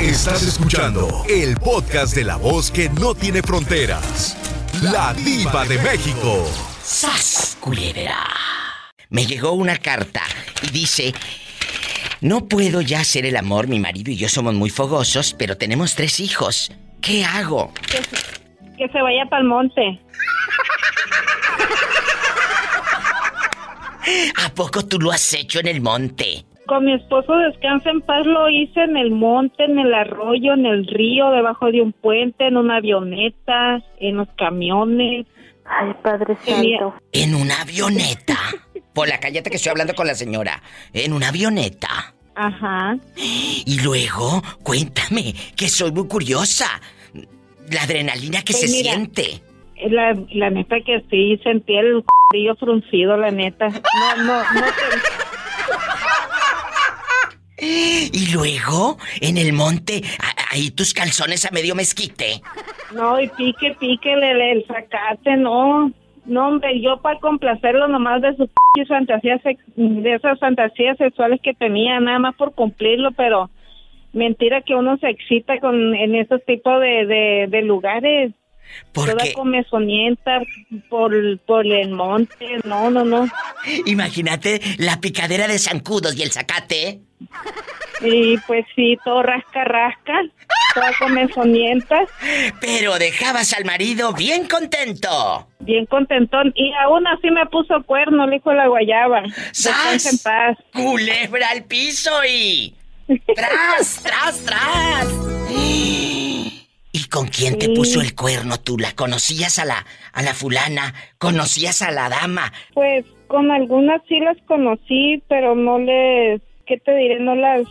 Estás escuchando el podcast de la voz que no tiene fronteras. La Diva de México. ¡Sasculera! Me llegó una carta y dice: no puedo ya hacer el amor, mi marido y yo somos muy fogosos, pero tenemos 3 hijos. ¿Qué hago? Que se vaya pa'l monte. ¿A poco tú lo has hecho en el monte? Con mi esposo, descansa en paz, lo hice en el monte, en el arroyo, en el río, debajo de un puente, en una avioneta, en los camiones. Ay, Padre Santo. ¿En una avioneta? Por la calle, que estoy hablando con la señora. En una avioneta. Ajá. Y luego, cuéntame, que soy muy curiosa. La adrenalina que pues se mira, siente. La neta que sí, sentí el c***illo fruncido, la neta. Y luego, en el monte, ahí tus calzones a medio mezquite. No, y pique, el sacate, no. No, hombre, yo para complacerlo nomás de sus fantasías, de esas fantasías sexuales que tenía, nada más por cumplirlo, pero mentira que uno se excita en esos tipos de lugares. ¿Por toda qué? Comezonienta por el monte, no. Imagínate la picadera de zancudos y el zacate. Y pues sí, todo rasca, toda comezonienta. Pero dejabas al marido bien contento. Bien contentón, y aún así me puso cuerno, le dijo la guayaba. ¡Sas! En paz. Culebra al piso y... ¡Tras! ¿Y con quién te puso el cuerno tú? ¿La conocías a la fulana? ¿Conocías a la dama? Pues con algunas sí las conocí, pero no les... ¿Qué te diré? No las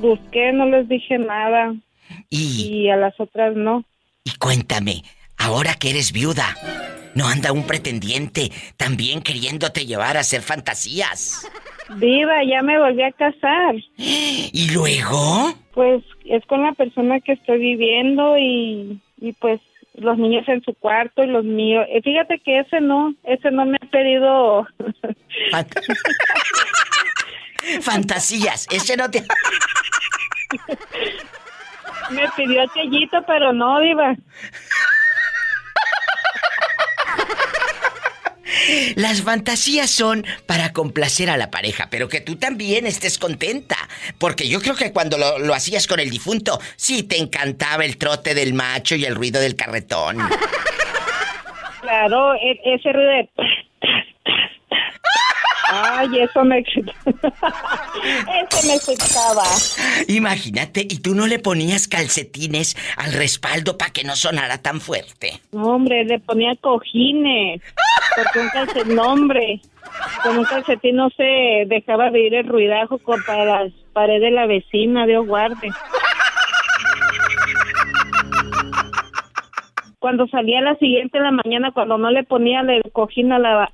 busqué, no les dije nada. Y a las otras no. Y cuéntame, ahora que eres viuda... ¿No anda un pretendiente también queriéndote llevar a hacer fantasías? Viva, ya me volví a casar. ¿Y luego? Pues es con la persona que estoy viviendo y pues los niños en su cuarto y los míos. Fíjate que ese no me ha pedido... Fantasías, ese no te... Me pidió aquellito, pero no, Viva. Las fantasías son para complacer a la pareja, pero que tú también estés contenta. Porque yo creo que cuando lo hacías con el difunto, sí te encantaba el trote del macho y el ruido del carretón. Claro, ese ruido de... Ay, eso me excitaba. Eso me excitaba. Imagínate, ¿y tú no le ponías calcetines al respaldo para que no sonara tan fuerte? No, hombre, le ponía cojines. Porque con un calcetín no se dejaba de ir el ruidajo para las paredes de la vecina, Dios guarde. Cuando salía la siguiente en la mañana, cuando no le ponía el cojín a la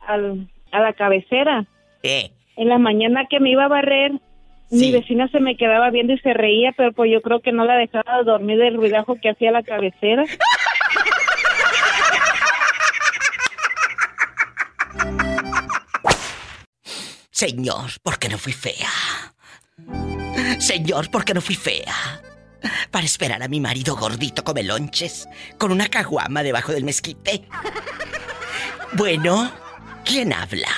cabecera. En la mañana que me iba a barrer, mi vecina se me quedaba viendo y se reía, pero pues yo creo que no la dejaba dormir del ruidajo que hacía la cabecera. Señor, ¿por qué no fui fea? Señor, ¿por qué no fui fea? Para esperar a mi marido gordito come lonches, con una caguama debajo del mezquite. Bueno, ¿quién habla?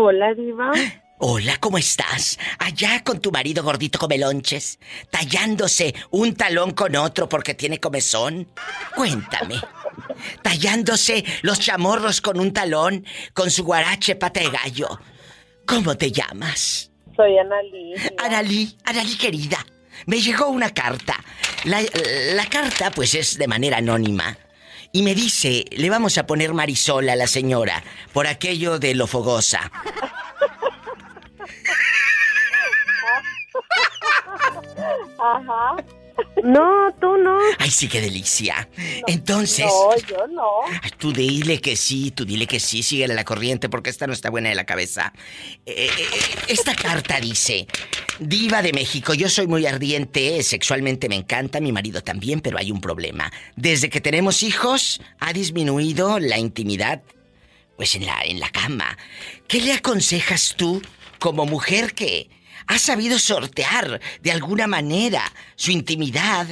Hola, Diva. Hola, ¿cómo estás? Allá con tu marido gordito come lonches, tallándose un talón con otro porque tiene comezón. Cuéntame. Tallándose los chamorros con un talón, con su guarache pata de gallo. ¿Cómo te llamas? Soy Analí. Analí querida. Me llegó una carta. La carta, pues, es de manera anónima. Y me dice, le vamos a poner Marisol a la señora por aquello de lo fogosa. Ajá. No, tú no. Ay, sí, qué delicia. No, entonces... No, yo no. Ay, tú dile que sí, síguele la corriente porque esta no está buena de la cabeza. Esta carta dice... Diva de México, yo soy muy ardiente, sexualmente me encanta, mi marido también, pero hay un problema. Desde que tenemos hijos, ha disminuido la intimidad, pues en la cama. ¿Qué le aconsejas tú como mujer que ha sabido sortear de alguna manera su intimidad,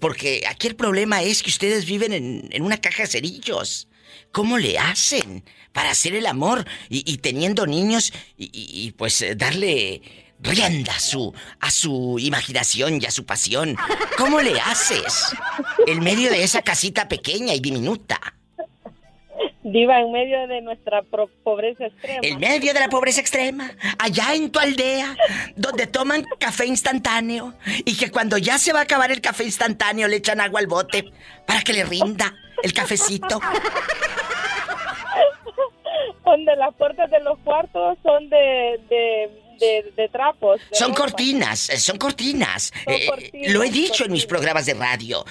porque aquí el problema es que ustedes viven en una caja de cerillos. ¿Cómo le hacen para hacer el amor y teniendo niños y pues darle rienda a su imaginación y a su pasión? ¿Cómo le haces en medio de esa casita pequeña y diminuta? Diva, en medio de nuestra pobreza extrema. En medio de la pobreza extrema, allá en tu aldea, donde toman café instantáneo y que cuando ya se va a acabar el café instantáneo le echan agua al bote para que le rinda el cafecito. Donde las puertas de los cuartos son de trapos. Son cortinas, son cortinas, son cortinas. Lo he dicho cortinas en mis programas de radio.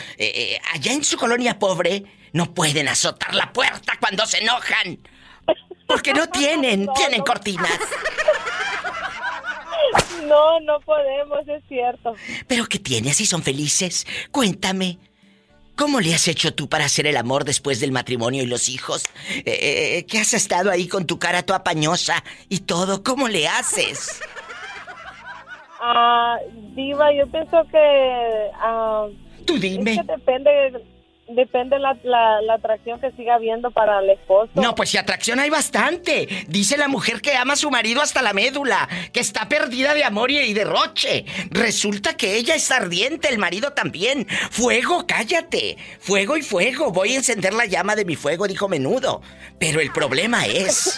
Allá en su colonia pobre no pueden azotar la puerta cuando se enojan, porque no tienen, no, tienen no cortinas. No, no podemos, es cierto. ¿Pero qué tienes y son felices? Cuéntame, ¿cómo le has hecho tú para hacer el amor después del matrimonio y los hijos? ¿Qué has estado ahí con tu cara toda pañosa y todo? ¿Cómo le haces? Diva, yo pienso que... tú dime. Es que depende la atracción que siga habiendo para el esposo. No, pues si atracción hay bastante. Dice la mujer que ama a su marido hasta la médula, que está perdida de amor y derroche. Resulta que ella es ardiente, el marido también. Fuego, cállate. Fuego y fuego. Voy a encender la llama de mi fuego, dijo Menudo. Pero el problema es...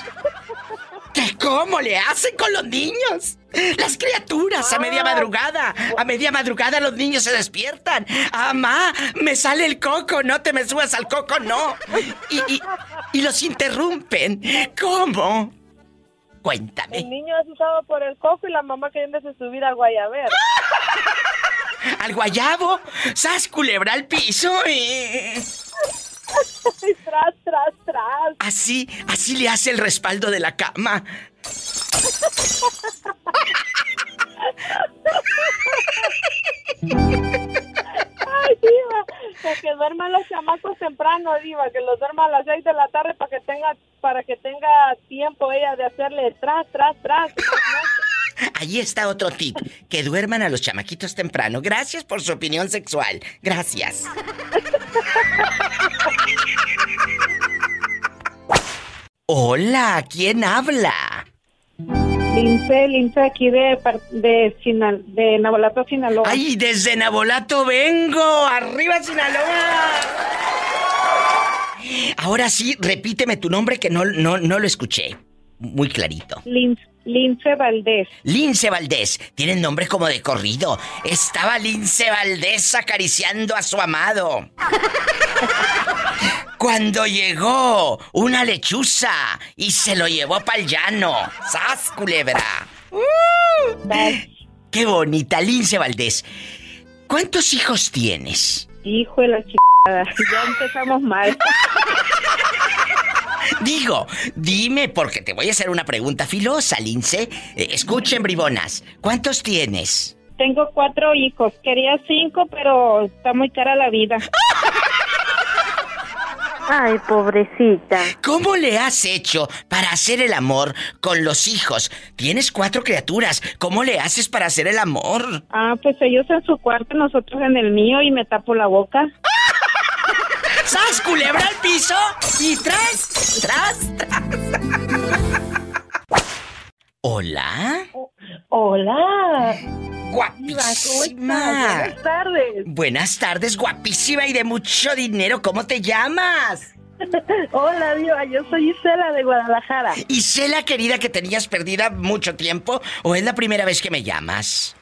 ¿Qué cómo le hacen con los niños? Las criaturas a media madrugada. A media madrugada los niños se despiertan. Amá, me sale el coco, no te me subas al coco, no. Y los interrumpen. ¿Cómo? Cuéntame. El niño asustado por el coco y la mamá queriéndose subir al guayabero. ¿Al guayabo? ¡Sas, culebra al piso! Tras, tras, tras. Así le hace el respaldo de la cama. Ay, diva, que duerman los chamacos temprano, diva, que los duerman a las 6 de la tarde para que tenga tiempo ella de hacerle tras, tras, tras. Allí está otro tip, que duerman a los chamaquitos temprano. Gracias por su opinión sexual. Gracias. Hola, ¿quién habla? Lince, aquí de Nabolato, Sinaloa. ¡Ay, desde Nabolato vengo! ¡Arriba, Sinaloa! Ahora sí, repíteme tu nombre que no lo escuché muy clarito. Lince Valdés. Lince Valdés. Tiene nombre como de corrido. Estaba Lince Valdés acariciando a su amado. Cuando llegó una lechuza y se lo llevó pa'l llano. ¡Sas, culebra! ¡Qué bonita, Lince Valdés! ¿Cuántos hijos tienes? Hijo de la chingada. Ya empezamos mal. Digo, dime, porque te voy a hacer una pregunta filosa, Lince. Escuchen, bribonas, ¿cuántos tienes? Tengo 4 hijos. Quería 5, pero está muy cara la vida. Ay, pobrecita. ¿Cómo le has hecho para hacer el amor con los hijos? Tienes 4 criaturas. ¿Cómo le haces para hacer el amor? Pues ellos en su cuarto, nosotros en el mío, y me tapo la boca. ¡Sas, culebra al piso! ¡Y tras, tras, tras! ¿Hola? ¡Hola! ¡Guapísima! Buenas tardes. Buenas tardes, guapísima y de mucho dinero. ¿Cómo te llamas? Hola, Diva, yo soy Isela de Guadalajara. Isela, querida, que tenías perdida mucho tiempo, ¿o es la primera vez que me llamas?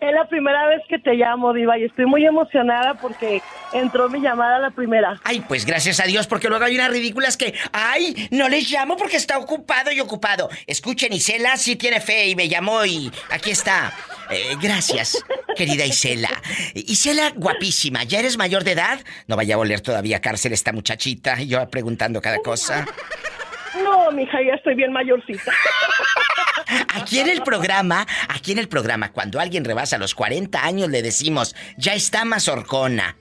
Es la primera vez que te llamo, Diva, y estoy muy emocionada porque entró mi llamada la primera. Ay, pues gracias a Dios, porque luego hay unas ridículas que... ¡Ay, no les llamo porque está ocupado y ocupado! Escuchen, Isela sí tiene fe y me llamó y aquí está. Gracias, querida Isela. Isela, guapísima, ¿ya eres mayor de edad? No vaya a volver todavía a cárcel esta muchachita, yo preguntando cada cosa. No, mija, ya estoy bien mayorcita. Aquí en el programa, cuando alguien rebasa los 40 años, le decimos, ya está mazorcona.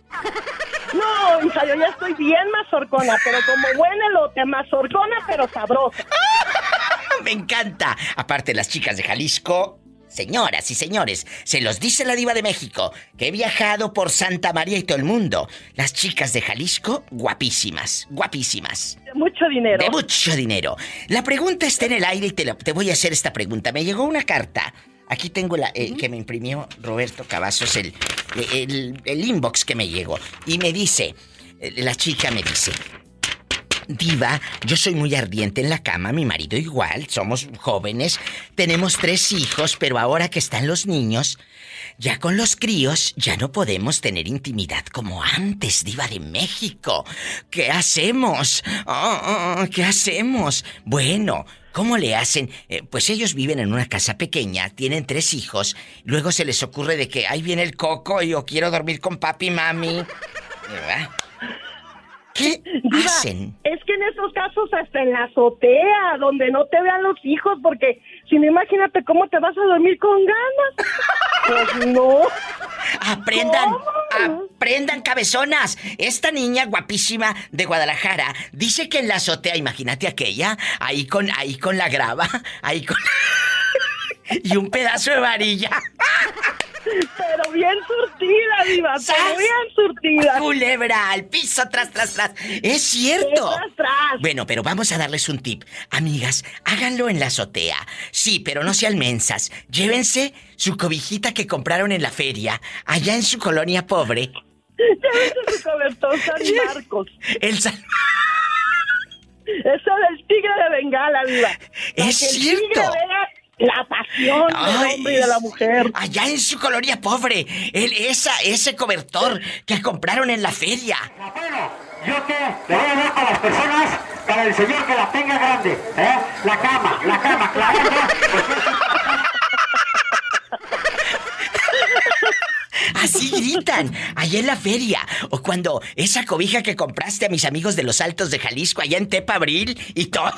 No, hija, yo ya estoy bien mazorcona, pero como buen elote, mazorcona, pero sabrosa. Me encanta. Aparte, las chicas de Jalisco, señoras y señores, se los dice la diva de México, que he viajado por Santa María y todo el mundo. Las chicas de Jalisco, guapísimas, guapísimas. De mucho dinero. De mucho dinero. La pregunta está en el aire y te voy a hacer esta pregunta. Me llegó una carta. Aquí tengo la que me imprimió Roberto Cavazos, el inbox que me llegó. Y me dice, la chica me dice: diva, yo soy muy ardiente en la cama, mi marido igual, somos jóvenes, tenemos 3 hijos, pero ahora que están los niños, ya con los críos, ya no podemos tener intimidad como antes, diva de México. ¿Qué hacemos? ¿Qué hacemos? Bueno, ¿cómo le hacen? Pues ellos viven en una casa pequeña, tienen 3 hijos, luego se les ocurre de que ahí viene el coco y yo quiero dormir con papi y mami. ¿Qué hacen? Es que en esos casos hasta en la azotea, donde no te vean los hijos, porque si no, imagínate cómo te vas a dormir con ganas. Pues no. Aprendan, ¿cómo? Aprendan, cabezonas. Esta niña guapísima de Guadalajara dice que en la azotea, imagínate aquella, ahí con la grava, ahí con... y un pedazo de varilla. Pero bien surtida, diva, pero bien surtida. Culebra, al piso, tras, tras, tras. Es cierto. Tras, tras. Bueno, pero vamos a darles un tip. Amigas, háganlo en la azotea. Sí, pero no sean mensas. Llévense su cobijita que compraron en la feria, allá en su colonia pobre. Llévense su cobertor San Marcos. El San... Eso del tigre de Bengala, diva. Es cierto. La pasión del hombre y de la mujer. Allá en su colonia pobre, ese cobertor que compraron en la feria. Bueno, yo que le voy a dar para las personas, para el señor que la tenga grande, ¿eh? La cama, claro. Así gritan allá en la feria. O cuando esa cobija que compraste a mis amigos de los Altos de Jalisco, allá en Tepa Abril y todo.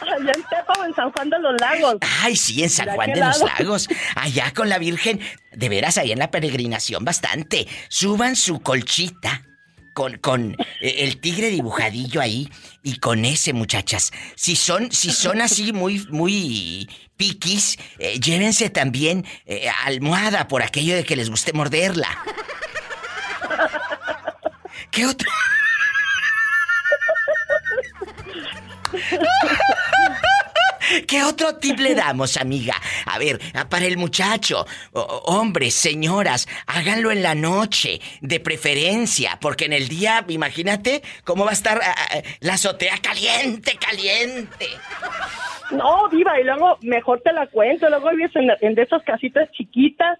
Allá en Tepa o en San Juan de los Lagos. Ay, sí, en San Juan de los Lagos. Allá con la Virgen. De veras, allá en la peregrinación bastante. Suban su colchita con el tigre dibujadillo ahí. Y con ese, muchachas. Si son así muy, muy piquis, llévense también almohada por aquello de que les guste morderla. ¿Qué otro? ¿Qué otro tip le damos, amiga? A ver, para el muchacho, hombres, señoras, háganlo en la noche, de preferencia, porque en el día, imagínate cómo va a estar la azotea caliente. No, diva, y luego mejor te la cuento, luego vives en de esas casitas chiquitas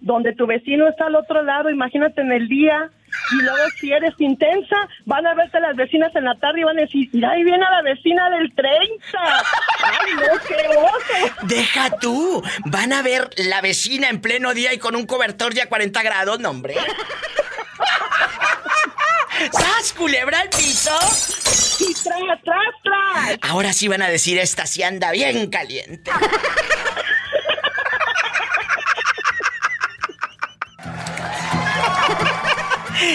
donde tu vecino está al otro lado, imagínate en el día. Y luego, si eres intensa, van a verte las vecinas en la tarde y van a decir: mira, ahí viene a la vecina del 30. ¡Ay, no, qué oso! Deja tú. Van a ver la vecina en pleno día y con un cobertor ya a 40 grados, no, hombre. ¡Sas, culebra al piso! ¡Y tras! Ahora sí van a decir: esta sí anda bien caliente.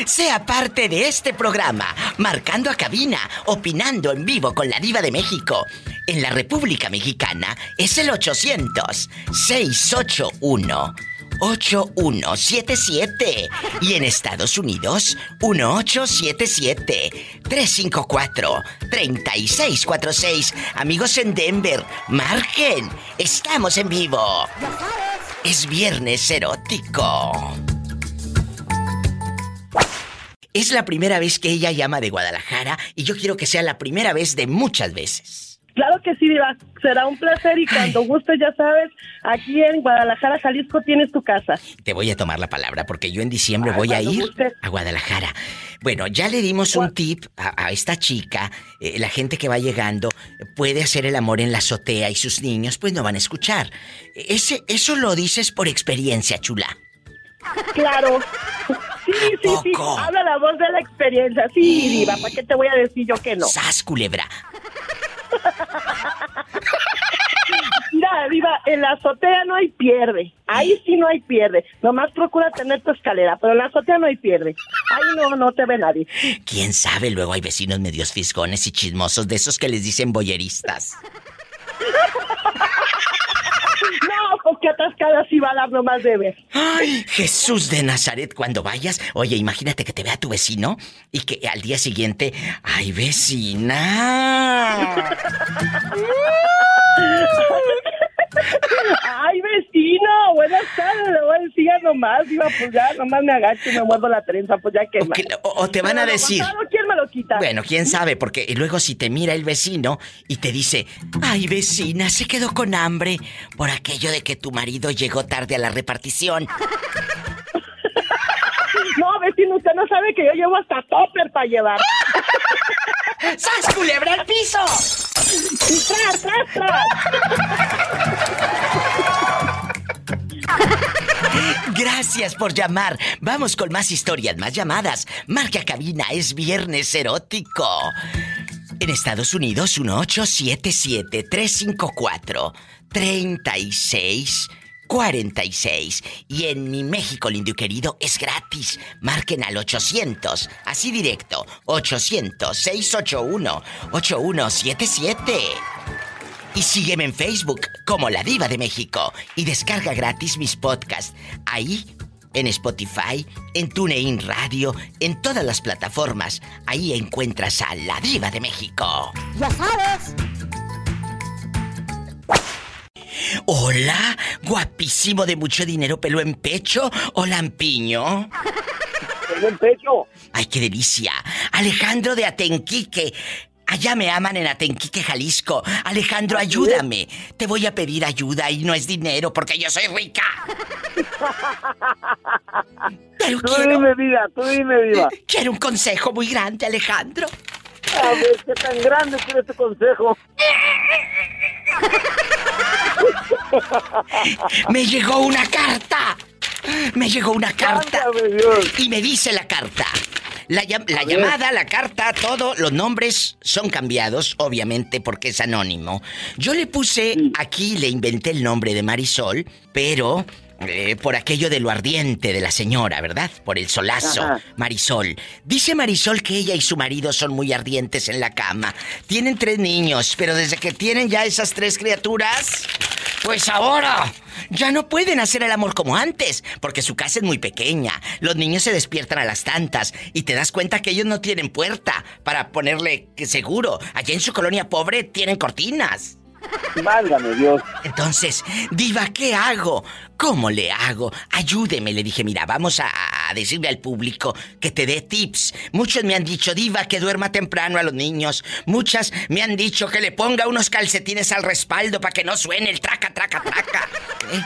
Sea parte de este programa, marcando a cabina, opinando en vivo con la diva de México. En la República Mexicana es el 800-681-8177. Y en Estados Unidos, 1877-354-3646. Amigos en Denver, marquen. Estamos en vivo. Es viernes erótico. Es la primera vez que ella llama de Guadalajara y yo quiero que sea la primera vez de muchas veces. Claro que sí, diva. Será un placer y cuando gustes, ya sabes, aquí en Guadalajara, Jalisco, tienes tu casa. Te voy a tomar la palabra porque yo en diciembre voy a ir a Guadalajara. Bueno, ya le dimos un tip a esta chica. La gente que va llegando puede hacer el amor en la azotea y sus niños pues no van a escuchar. Eso lo dices por experiencia, chula. Claro. Sí. Habla la voz de la experiencia. Sí, diva, ¿para qué te voy a decir yo que no? ¡Sas, culebra! Mira, diva, en la azotea no hay pierde. Ahí sí no hay pierde. Nomás procura tener tu escalera, pero en la azotea no hay pierde. Ahí no te ve nadie. ¿Quién sabe? Luego hay vecinos medios fisgones y chismosos de esos que les dicen boyeristas. No, porque atascada sí va a dar nomás de ver. Ay, Jesús de Nazaret, cuando vayas. Oye, imagínate que te vea tu vecino y que al día siguiente... ¡Ay, vecina! ¡Ay, vecino! Buenas tardes, le voy a decir ya nomás. Iba, pues ya, nomás me agacho y me muerdo la trenza, pues ya que más. O te van a decir... ¿Quién me lo quita? Bueno, quién sabe, porque luego si te mira el vecino y te dice... ¡Ay, vecina, se quedó con hambre por aquello de que tu marido llegó tarde a la repartición! No, vecino, usted no sabe que yo llevo hasta topper para llevar. ¡Sas, culebra al piso! ¡Tras, tras, tras! Gracias por llamar. Vamos con más historias, más llamadas. Marca cabina, es viernes erótico. En Estados Unidos, 1877-354-3646. Y en mi México lindo y querido es gratis. Marquen al 800, así directo, 800-681-8177. Y sígueme en Facebook como La Diva de México y descarga gratis mis podcasts. Ahí, en Spotify, en TuneIn Radio, en todas las plataformas. Ahí encuentras a La Diva de México. ¡Ya sabes! Hola, guapísimo de mucho dinero, pelo en pecho o lampiño. Pelo en pecho. Ay, qué delicia. Alejandro de Atenquique. Allá me aman en Atenquique, Jalisco. Alejandro, ayúdame. Te voy a pedir ayuda y no es dinero porque yo soy rica. Pero tú quiero... dime, vida, tú dime, viva. Quiero un consejo muy grande, Alejandro. A ver, qué tan grande quiere tu consejo. Me llegó una carta. Me llegó una carta. Y me dice la carta. La llamada, la carta, todos los nombres son cambiados, obviamente, porque es anónimo. Yo le puse, aquí le inventé el nombre de Marisol, pero por aquello de lo ardiente de la señora, ¿verdad? Por el solazo. Ajá. Marisol. Dice Marisol que ella y su marido son muy ardientes en la cama. Tienen 3 niños, pero desde que tienen ya esas 3 criaturas... Pues ahora ya no pueden hacer el amor como antes, porque su casa es muy pequeña. Los niños se despiertan a las tantas y te das cuenta que ellos no tienen puerta para ponerle seguro. Allá en su colonia pobre tienen cortinas. Válgame Dios. Entonces, diva, ¿qué hago? ¿Cómo le hago? Ayúdeme, le dije, mira, vamos a decirle al público que te dé tips. Muchos me han dicho, diva, que duerma temprano a los niños. Muchas me han dicho que le ponga unos calcetines al respaldo para que no suene el traca, traca, traca. ¿Eh?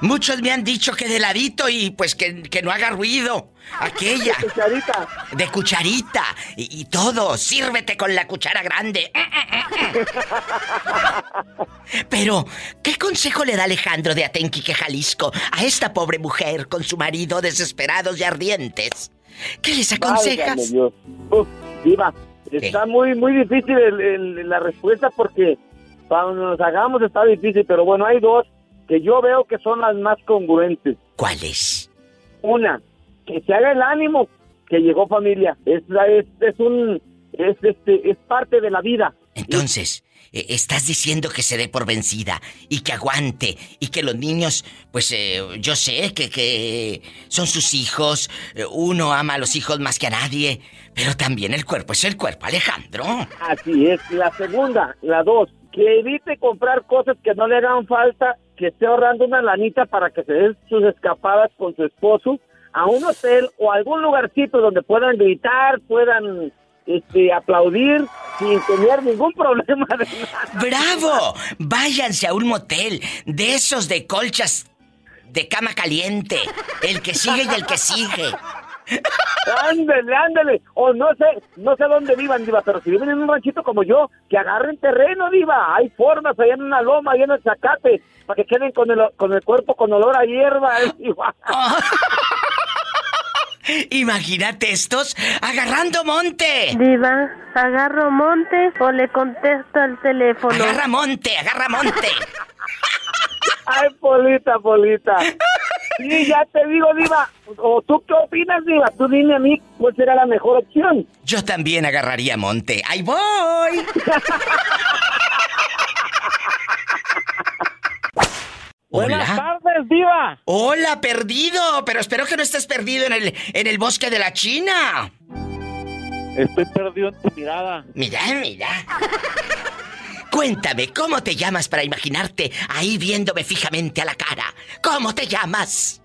Muchos me han dicho que de ladito y pues que no haga ruido. Aquella. De cucharita. De cucharita. Y todo. Sírvete con la cuchara grande. Pero, ¿qué consejo le da Alejandro de Atenquique, Jalisco, a esta pobre mujer con su marido desesperados y ardientes? ¿Qué les aconsejas? Diva, está muy difícil la respuesta porque para donde nos hagamos está difícil, pero bueno, hay 2 que yo veo que son las más congruentes. ¿Cuáles? Una, que se haga el ánimo, que llegó familia. Es parte de la vida. Entonces, estás diciendo que se dé por vencida y que aguante y que los niños, pues yo sé que son sus hijos, uno ama a los hijos más que a nadie, pero también el cuerpo es el cuerpo, Alejandro. Así es. La segunda, la 2, que evite comprar cosas que no le hagan falta, que esté ahorrando una lanita para que se den sus escapadas con su esposo a un hotel o a algún lugarcito donde puedan gritar, puedan aplaudir sin tener ningún problema de nada. ¡Bravo! Váyanse a un motel de esos de colchas de cama caliente. El que sigue y el que sigue. Ándele, ándele. O no sé dónde vivan, diva, pero si viven en un ranchito como yo, que agarren terreno, diva. Hay formas allá en una loma, allá en el Zacate, para que queden con el cuerpo con olor a hierba, diva. Imagínate estos agarrando monte. Diva, agarro monte o le contesto al teléfono. Agarra monte, agarra monte. Ay, Polita, Polita. Sí, ya te digo, diva. ¿O tú qué opinas, diva? Tú dime a mí cuál será la mejor opción. Yo también agarraría monte. ¡Ahí voy! Hola. Buenas tardes, diva. Hola, perdido. Pero espero que no estés perdido en el bosque de la China. Estoy perdido en tu mirada. Mira. Cuéntame, ¿cómo te llamas para imaginarte ahí viéndome fijamente a la cara? ¿Cómo te llamas?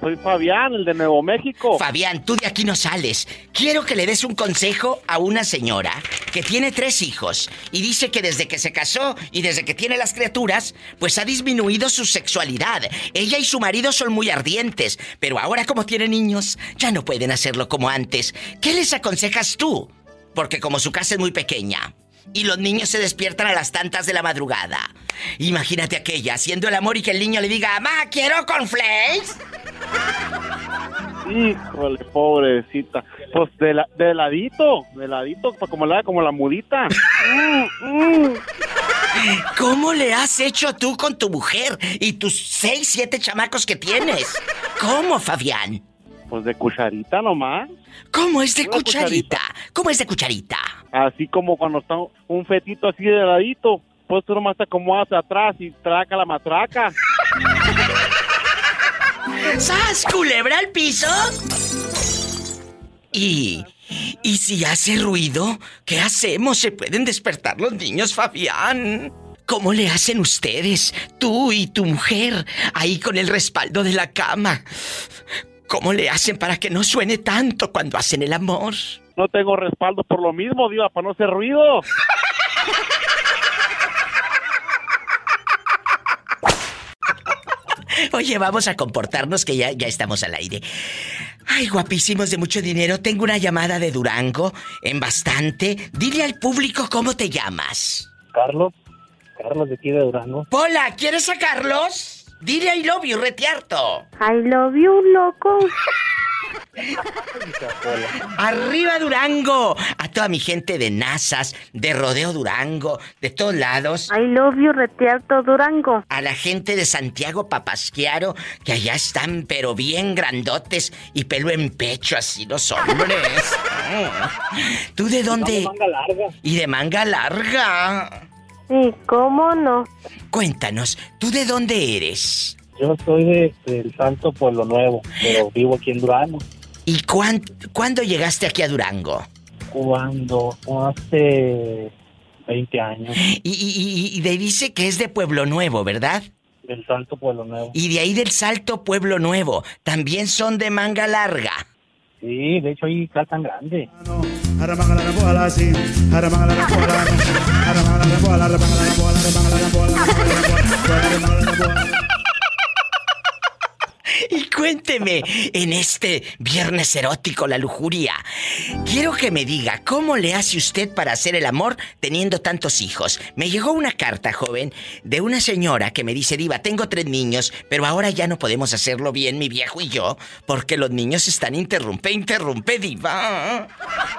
Soy Fabián, el de Nuevo México. Fabián, tú de aquí no sales. Quiero que le des un consejo a una señora que tiene 3 hijos y dice que desde que se casó y desde que tiene las criaturas, pues ha disminuido su sexualidad. Ella y su marido son muy ardientes, pero ahora como tienen niños, ya no pueden hacerlo como antes. ¿Qué les aconsejas tú? Porque como su casa es muy pequeña y los niños se despiertan a las tantas de la madrugada. Imagínate aquella haciendo el amor y que el niño le diga: "Mamá, quiero cornflakes". Híjole, pobrecita. Pues de ladito, como la mudita. ¿Cómo le has hecho tú con tu mujer y tus 6, 7 chamacos que tienes? ¿Cómo, Fabián? Pues de cucharita nomás. ¿Cómo es de cucharita? ¿Cómo es de cucharita? Así como cuando está un fetito así de ladito, pues tú nomás te acomodas atrás y traca la matraca. ¡Sas, culebra al piso! ¿Y si hace ruido? ¿Qué hacemos? Se pueden despertar los niños, Fabián. ¿Cómo le hacen ustedes, tú y tu mujer, ahí con el respaldo de la cama? ¿Cómo le hacen para que no suene tanto cuando hacen el amor? No tengo respaldo por lo mismo, diva, para no hacer ruido. Oye, vamos a comportarnos que ya estamos al aire. Ay, guapísimos de mucho dinero. Tengo una llamada de Durango en bastante. Dile al público cómo te llamas. Carlos de aquí de Durango. Hola, ¿quieres a Carlos? Dile I love you, retiarto. I love you, loco. Arriba Durango. A toda mi gente de Nazas, de Rodeo Durango, de todos lados. I love you, retiarto, Durango. A la gente de Santiago Papasquiaro, que allá están pero bien grandotes y pelo en pecho así los hombres. ¿Tú de dónde? De manga larga. Y de manga larga. Sí, cómo no. Cuéntanos, ¿tú de dónde eres? Yo soy de El Salto Pueblo Nuevo, pero vivo aquí en Durango. ¿Y cuándo llegaste aquí a Durango? Hace 20 años. Y de ahí dice que es de Pueblo Nuevo, ¿verdad? Del Salto Pueblo Nuevo. Y de ahí del Salto Pueblo Nuevo, también son de manga larga. Sí, de hecho ahí está tan grande. Y cuénteme, en este viernes erótico, la lujuria, quiero que me diga, ¿cómo le hace usted para hacer el amor teniendo tantos hijos? Me llegó una carta, joven, de una señora que me dice: "Diva, tengo 3 niños, pero ahora ya no podemos hacerlo bien, mi viejo y yo, porque los niños están interrumpe, diva.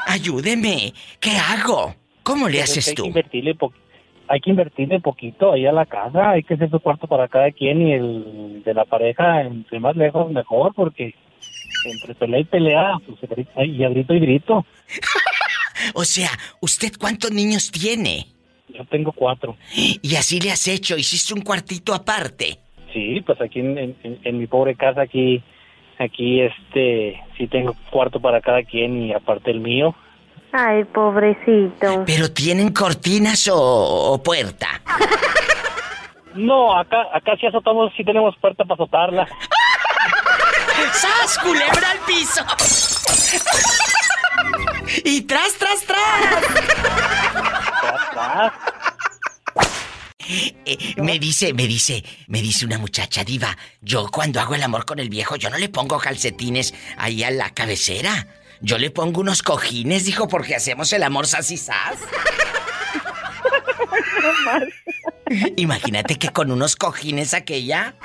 Ayúdeme, ¿qué hago? ¿Cómo le haces tú?" Hay que invertirle poquito ahí a la casa, hay que hacer su cuarto para cada quien y el de la pareja, entre más lejos mejor, porque entre pelea y pelea, pues, y a grito y grito. O sea, ¿usted cuántos niños tiene? Yo tengo 4. ¿Y así le has hecho? ¿Hiciste un cuartito aparte? Sí, pues aquí en mi pobre casa, aquí sí tengo cuarto para cada quien y aparte el mío. Ay, pobrecito. ¿Pero tienen cortinas o puerta? No, acá sí azotamos, sí tenemos puerta para azotarla. ¡Sas, culebra al piso! ¡Y tras, tras, tras! Me dice una muchacha: "Diva, yo cuando hago el amor con el viejo, yo no le pongo calcetines ahí a la cabecera. Yo le pongo unos cojines", dijo, "porque hacemos el amor sas y sas". Imagínate que con unos cojines aquella.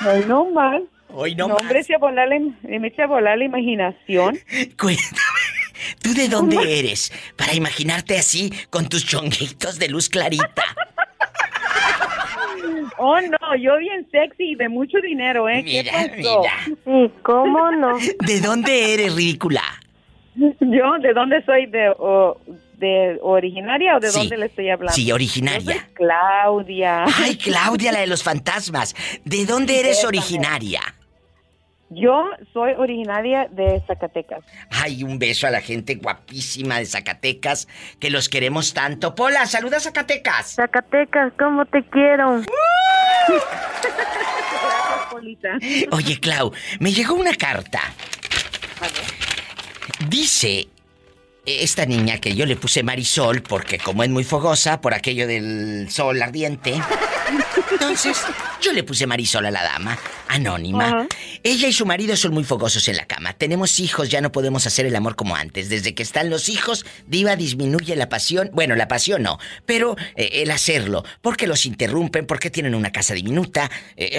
Ay, no mal. Hoy no mal. Hombre, me echa a volar la imaginación. Cuéntame, ¿tú de dónde eres? Para imaginarte así, con tus chonguitos de luz clarita. Oh, no, yo bien sexy y de mucho dinero, ¿eh? Mira. ¿Cómo no? ¿De dónde eres, ridícula? ¿Yo? ¿De dónde soy? de originaria o de dónde le estoy hablando? Sí, originaria. Yo soy Claudia. Ay, Claudia, la de los fantasmas. ¿De dónde eres originaria? Yo soy originaria de Zacatecas. Ay, un beso a la gente guapísima de Zacatecas, que los queremos tanto. Pola, saluda a Zacatecas. Zacatecas, ¿cómo te quiero? Gracias, Polita. Oye, Clau, me llegó una carta. A ver. Dice esta niña que yo le puse Marisol, porque como es muy fogosa por aquello del sol ardiente, entonces yo le puse Marisol a la dama, anónima. Uh-huh. Ella y su marido son muy fogosos en la cama. Tenemos hijos, ya no podemos hacer el amor como antes. Desde que están los hijos, diva, disminuye la pasión. Bueno, la pasión no, pero el hacerlo, porque los interrumpen, porque tienen una casa diminuta,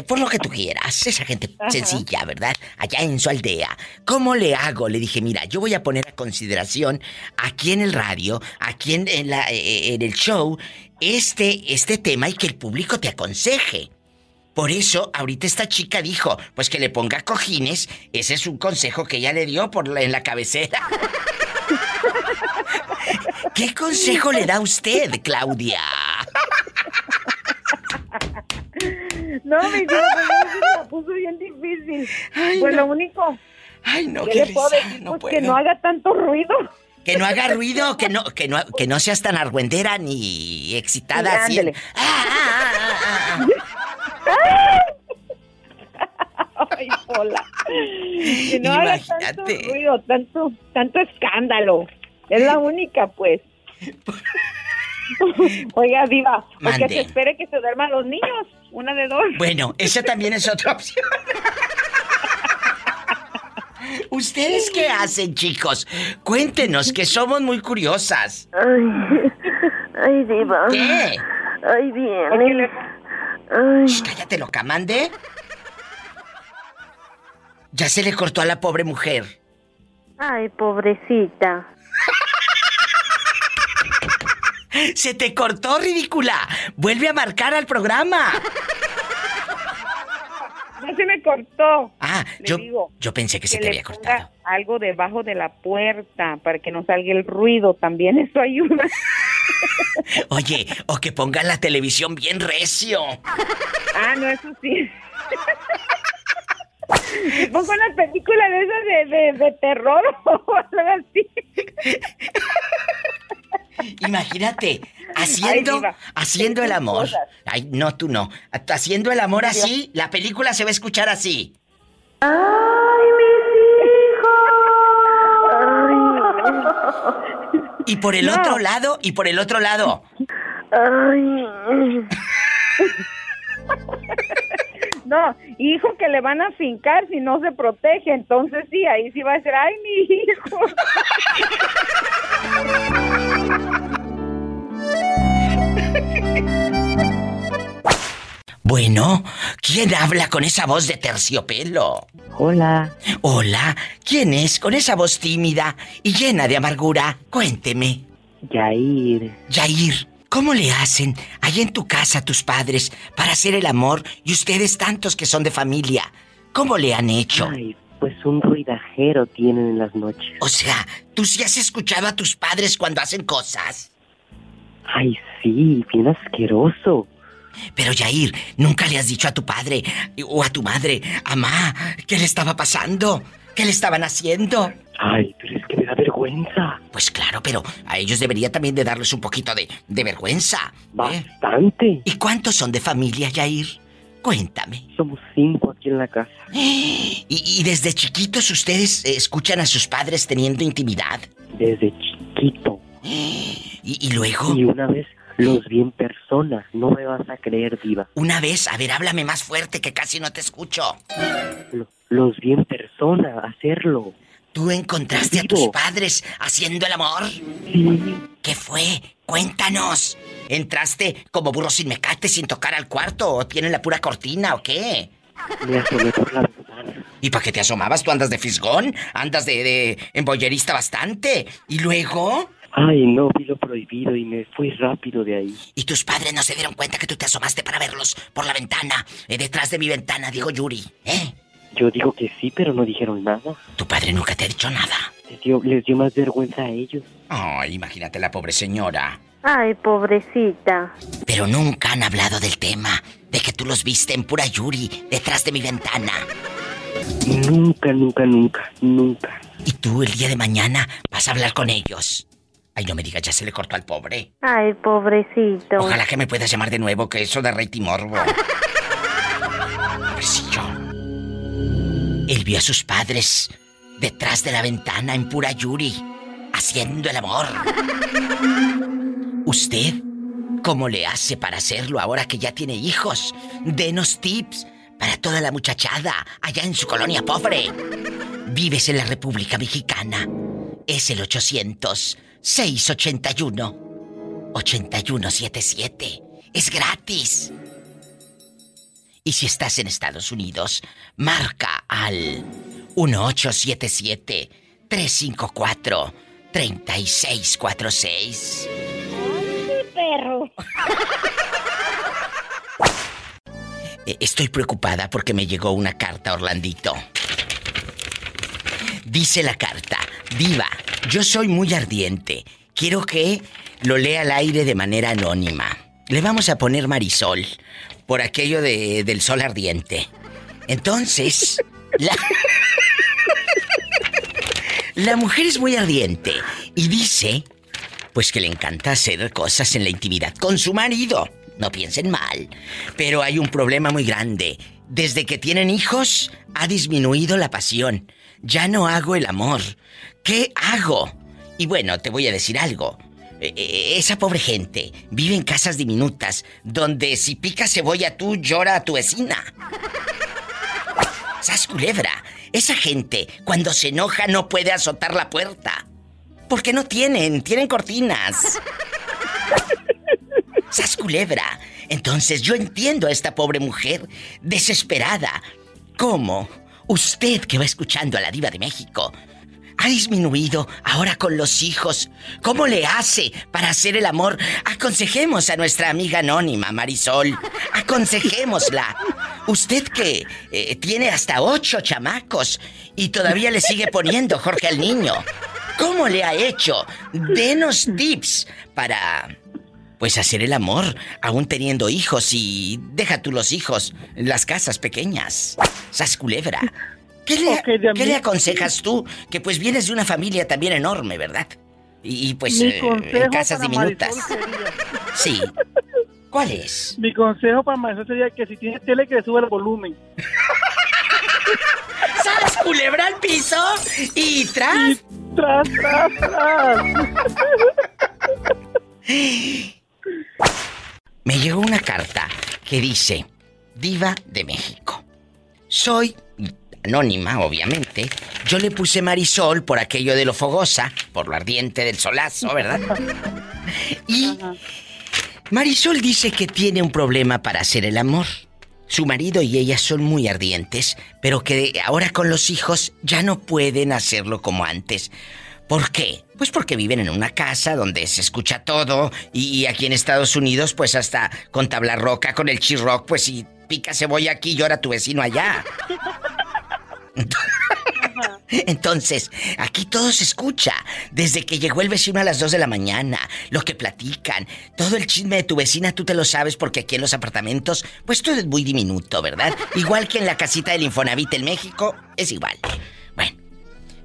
por lo que tú quieras. Esa gente sencilla, ¿verdad? Allá en su aldea. ¿Cómo le hago? Le dije, mira, yo voy a poner a consideración aquí en el radio, aquí en el show, este tema y que el público te aconseje. Por eso, ahorita esta chica dijo, pues que le ponga cojines. Ese es un consejo que ella le dio en la cabecera. ¿Qué consejo le da usted, Claudia? No, mi Dios, me la puso bien difícil. Ay, pues no. Lo único... Ay, no, qué risa, no puedo. Que no haga tanto ruido. Que no haga ruido, que no seas tan argüendera ni excitada. Sí, ándele. Así. Ay, Pola. Que no Imagínate. Haga tanto ruido, tanto escándalo. Es la única, pues. Oiga, diva, porque se espere que se duerman los niños. Una de dos. Bueno, esa también es otra opción. ¿Ustedes qué hacen, chicos? Cuéntenos, que somos muy curiosas. Ay, diva. ¿Qué? Ay, bien. Ay. Shh, cállate, loca, mande. Ya se le cortó a la pobre mujer. Ay, pobrecita. Se te cortó, ridícula. Vuelve a marcar al programa. No se me cortó. Ah, yo pensé que se te había cortado. Algo debajo de la puerta para que no salga el ruido. También eso ayuda. Oye, o que pongan la televisión bien recio. Ah, no, eso sí. Pongo una película de esas de terror o algo así. Imagínate, haciendo el amor. Ay, no, tú no. Haciendo el amor así, la película se va a escuchar así. ¡Ay, mis hijos! Ay. Y por el otro lado, ¡Ay! No, hijo que le van a fincar si no se protege, entonces sí, ahí sí va a ser, ¡ay, mi hijo! Bueno, ¿quién habla con esa voz de terciopelo? Hola. Hola, ¿quién es con esa voz tímida y llena de amargura? Cuénteme. Yair. ¿Cómo le hacen ahí en tu casa tus padres para hacer el amor y ustedes tantos que son de familia? ¿Cómo le han hecho? Ay, pues un ruidajero tienen en las noches. O sea, ¿tú sí has escuchado a tus padres cuando hacen cosas? Ay, sí, bien asqueroso. Pero, Yair, ¿nunca le has dicho a tu padre o a tu madre, mamá, qué le estaba pasando? ¿Qué le estaban haciendo? Ay, pero es que me da vergüenza. Pues claro, pero a ellos debería también de darles un poquito de vergüenza. Bastante. ¿Eh? ¿Y cuántos son de familia, Yair? Cuéntame. Somos 5 aquí en la casa. ¿Y desde chiquitos ustedes escuchan a sus padres teniendo intimidad? Desde chiquito. ¿Y luego? Y una vez los vi en persona. No me vas a creer, diva. Una vez, a ver, háblame más fuerte que casi no te escucho. Los vi en persona hacerlo. ¿Tú encontraste a tus padres haciendo el amor? Sí. ¿Qué fue? Cuéntanos. ¿Entraste como burro sin mecate sin tocar al cuarto? ¿O tienen la pura cortina o qué? Me asomé por la ventana. ¿Y para qué te asomabas? ¿Tú andas de fisgón? ¿Andas de embollerista bastante? ¿Y luego? Ay, no, vi lo prohibido y me fui rápido de ahí. ¿Y tus padres no se dieron cuenta que tú te asomaste para verlos por la ventana? Detrás de mi ventana, digo Yuri, ¿eh? Yo digo que sí, pero no dijeron nada. ¿Tu padre nunca te ha dicho nada? les dio más vergüenza a ellos. Ay, imagínate la pobre señora. Ay, pobrecita. Pero nunca han hablado del tema de que tú los viste en pura yuri detrás de mi ventana. Nunca. ¿Y tú el día de mañana vas a hablar con ellos? Ay, no me digas, ya se le cortó al pobre. Ay, pobrecito. Ojalá que me puedas llamar de nuevo, que eso de rey timorbo. Pobrecillo. Él vio a sus padres detrás de la ventana en pura yuri, haciendo el amor. ¿Usted cómo le hace para hacerlo ahora que ya tiene hijos? Denos tips para toda la muchachada allá en su colonia pobre. Vives en la República Mexicana. Es el 800-681-8177. Es gratis. Y si estás en Estados Unidos, marca al 1877-354-3646. Perro. Estoy preocupada porque me llegó una carta, Orlandito. Dice la carta: Diva, yo soy muy ardiente. Quiero que lo lea al aire de manera anónima. Le vamos a poner Marisol por aquello del sol ardiente. Entonces, la mujer es muy ardiente y dice pues que le encanta hacer cosas en la intimidad con su marido. No piensen mal, pero hay un problema muy grande. Desde que tienen hijos, ha disminuido la pasión. Ya no hago el amor. ¿Qué hago? Y bueno, te voy a decir algo. Esa pobre gente vive en casas diminutas, donde si pica cebolla tú, llora a tu vecina. Sasculebra, esa gente cuando se enoja no puede azotar la puerta. Porque no tienen cortinas. Sasculebra. Entonces yo entiendo a esta pobre mujer desesperada. ¿Cómo? Usted que va escuchando a la Diva de México, ha disminuido ahora con los hijos. ¿Cómo le hace para hacer el amor? Aconsejemos a nuestra amiga anónima, Marisol. Aconsejémosla. Usted que tiene hasta 8 chamacos y todavía le sigue poniendo Jorge al niño. ¿Cómo le ha hecho? Denos tips para pues hacer el amor, aún teniendo hijos, y deja tú los hijos, las casas pequeñas. Sasculebra. ¿Qué le aconsejas tú? Que pues vienes de una familia también enorme, ¿verdad? Y pues en casas diminutas. Sí. ¿Cuál es? Mi consejo para Marisol sería que si tienes tele, que suba el volumen. Sasculebra al piso y tras. Y tras. Me llegó una carta que dice: Diva de México, soy anónima, obviamente. Yo le puse Marisol por aquello de lo fogosa, por lo ardiente del solazo, ¿verdad? Y Marisol dice que tiene un problema para hacer el amor. Su marido y ella son muy ardientes, pero que ahora con los hijos ya no pueden hacerlo como antes. ¿Por qué? Pues porque viven en una casa donde se escucha todo, y aquí en Estados Unidos pues hasta con tabla roca, con el chirroc, pues si pica cebolla aquí, llora tu vecino allá. Entonces, aquí todo se escucha. Desde que llegó el vecino a las 2 de la mañana, lo que platican, todo el chisme de tu vecina tú te lo sabes, porque aquí en los apartamentos pues todo es muy diminuto, ¿verdad? Igual que en la casita del Infonavit en México, es igual. Bueno,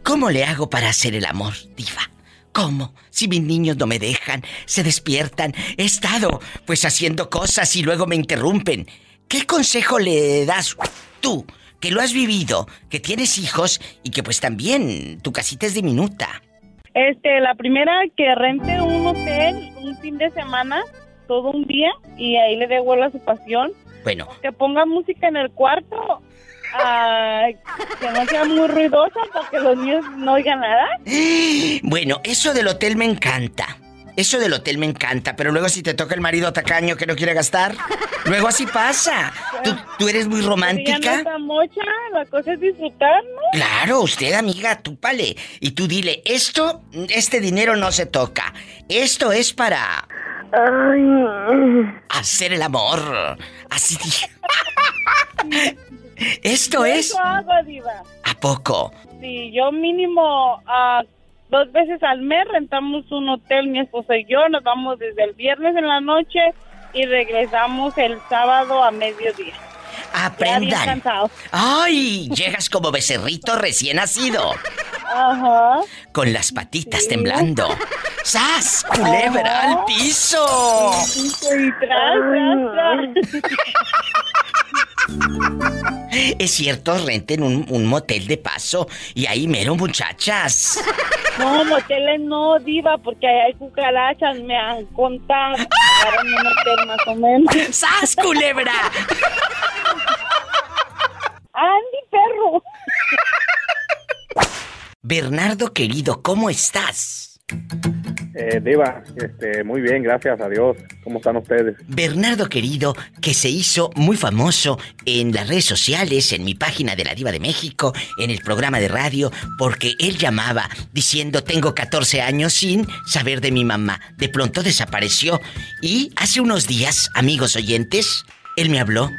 ¿cómo le hago para hacer el amor, Diva? ¿Cómo? Si mis niños no me dejan, se despiertan, he estado pues haciendo cosas y luego me interrumpen. ¿Qué consejo le das tú, que lo has vivido, que tienes hijos y que pues también tu casita es diminuta? La primera, que rente un hotel un fin de semana, todo un día, y ahí le devuelva su pasión. Bueno. Que ponga música en el cuarto. Ay, que no sea muy ruidosa para que los niños no oigan nada. Bueno, eso del hotel me encanta. Eso del hotel me encanta, pero luego si te toca el marido tacaño que no quiere gastar, luego así pasa. ¿Tú eres muy romántica? No, mocha, la cosa es disfrutar, ¿no? Claro, usted, amiga, tú pale. Y tú dile, este dinero no se toca. Esto es para hacer el amor. Así dije. Esto es. Eso hago, Diva. ¿A poco? Sí, yo mínimo Dos veces al mes rentamos un hotel, mi esposa y yo. Nos vamos desde el viernes en la noche y regresamos el sábado a mediodía. Aprendan. Ay, llegas como becerrito recién nacido. Ajá. Con las patitas temblando. ¡Sas! ¡Culebra al piso! Y tras, tras. Es cierto, renten un motel de paso y ahí mero, muchachas. No, moteles no, diva, porque ahí hay cucarachas, me han contado. Agarran un motel más o menos. ¡Sas! ¡Culebra! ¡Andy, perro! Bernardo, querido, ¿cómo estás? Diva, muy bien, gracias a Dios. ¿Cómo están ustedes? Bernardo, querido, que se hizo muy famoso en las redes sociales, en mi página de La Diva de México, en el programa de radio, porque él llamaba diciendo, tengo 14 años sin saber de mi mamá. De pronto desapareció y hace unos días, amigos oyentes, él me habló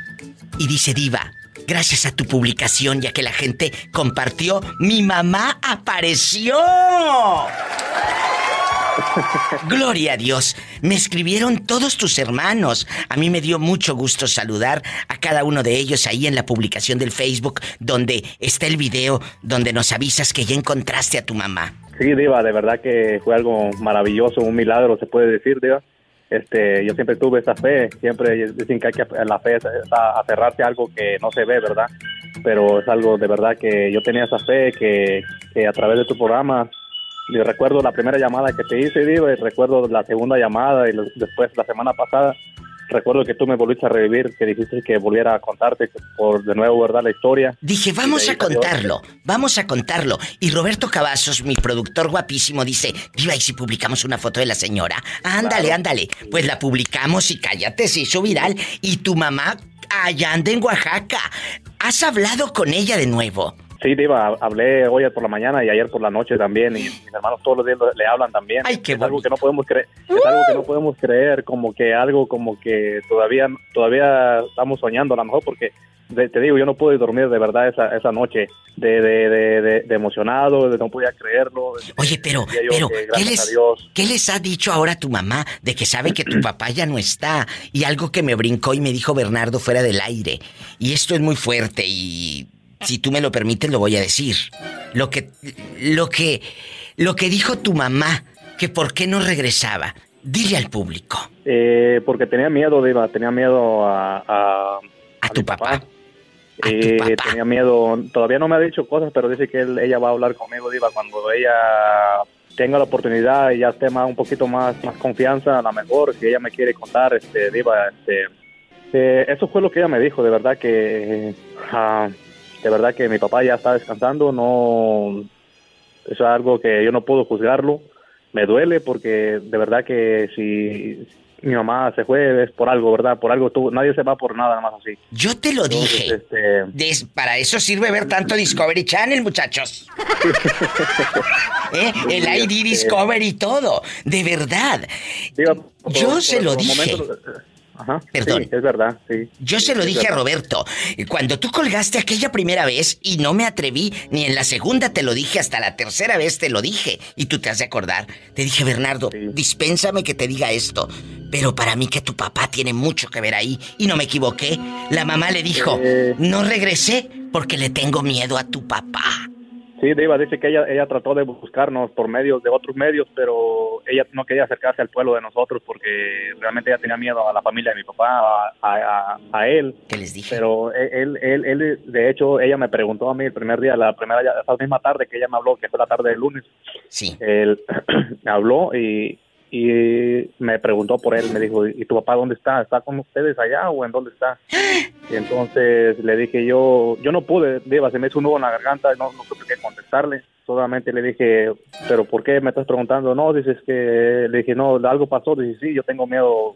y dice, diva, gracias a tu publicación, ya que la gente compartió, ¡mi mamá apareció! ¡Gloria a Dios! Me escribieron todos tus hermanos. A mí me dio mucho gusto saludar a cada uno de ellos ahí en la publicación del Facebook, donde está el video, donde nos avisas que ya encontraste a tu mamá. Sí, diva, de verdad que fue algo maravilloso, un milagro, se puede decir, diva. Yo siempre tuve esa fe, siempre dicen que hay que la fe es aferrarse a algo que no se ve, ¿verdad? Pero es algo de verdad que yo tenía esa fe, que a través de tu programa, yo recuerdo la primera llamada que te hice, digo, y recuerdo la segunda llamada, y después la semana pasada, recuerdo que tú me volviste a revivir, que dijiste que volviera a contarte por de nuevo, ¿verdad?, la historia. Dije, vamos a contarlo, vamos a contarlo. Y Roberto Cavazos, mi productor guapísimo, dice, diva, ¿y si publicamos una foto de la señora? Ándale, claro. Ándale. Pues la publicamos y cállate, se hizo viral. Y tu mamá allá anda en Oaxaca. ¿Has hablado con ella de nuevo? Sí, diva, hablé hoy por la mañana y ayer por la noche también, y mis hermanos todos los días le hablan también. Ay, qué bonito. Algo que no podemos creer, es algo que no podemos creer, como que todavía estamos soñando a lo mejor, porque te digo, yo no pude dormir de verdad esa noche de emocionado, no podía creerlo. Oye, pero ¿qué les ha dicho ahora tu mamá de que sabe que tu papá ya no está? Y algo que me brincó y me dijo Bernardo fuera del aire, y esto es muy fuerte y... Si tú me lo permites, lo voy a decir. Lo que dijo tu mamá, que por qué no regresaba. Dile al público. Porque tenía miedo, diva. Tenía miedo a tu papá. Tenía miedo. Todavía no me ha dicho cosas, pero dice que ella va a hablar conmigo, diva, cuando ella tenga la oportunidad y ya esté un poquito más confianza, a lo mejor, si ella me quiere contar, diva, eso fue lo que ella me dijo, de verdad que... de verdad que mi papá ya está descansando, no, eso es algo que yo no puedo juzgarlo, me duele porque de verdad que si mi mamá se fue es por algo, ¿verdad? Por algo, tú, nadie se va por nada, nada más así. Yo te lo dije. Entonces, para eso sirve ver tanto Discovery Channel, muchachos. El ID Discovery y todo, de verdad. Digo, yo se lo dije. Ajá, perdón. Sí, es verdad, sí. Yo se lo dije a Roberto. Cuando tú colgaste aquella primera vez y no me atreví, ni en la segunda te lo dije, hasta la tercera vez te lo dije. Y tú te has de acordar. Te dije, Bernardo, sí, dispénsame que te diga esto, pero para mí que tu papá tiene mucho que ver ahí. Y no me equivoqué. La mamá le dijo, no regresé porque le tengo miedo a tu papá. Sí, diva, dice que ella trató de buscarnos por medios de otros medios, pero ella no quería acercarse al pueblo de nosotros porque realmente ella tenía miedo a la familia de mi papá, a él. ¿Qué les dije? Pero él, de hecho, ella me preguntó a mí el primer día, esa misma tarde que ella me habló, que fue la tarde del lunes. Sí. Él me habló y me preguntó por él, me dijo, ¿y tu papá dónde está? ¿Está con ustedes allá o en dónde está? Y entonces le dije yo no pude, diva, se me hizo un nudo en la garganta, no supe qué contestarle, solamente le dije, ¿pero por qué me estás preguntando? No, dices que, le dije, no, algo pasó, dice, sí, yo tengo miedo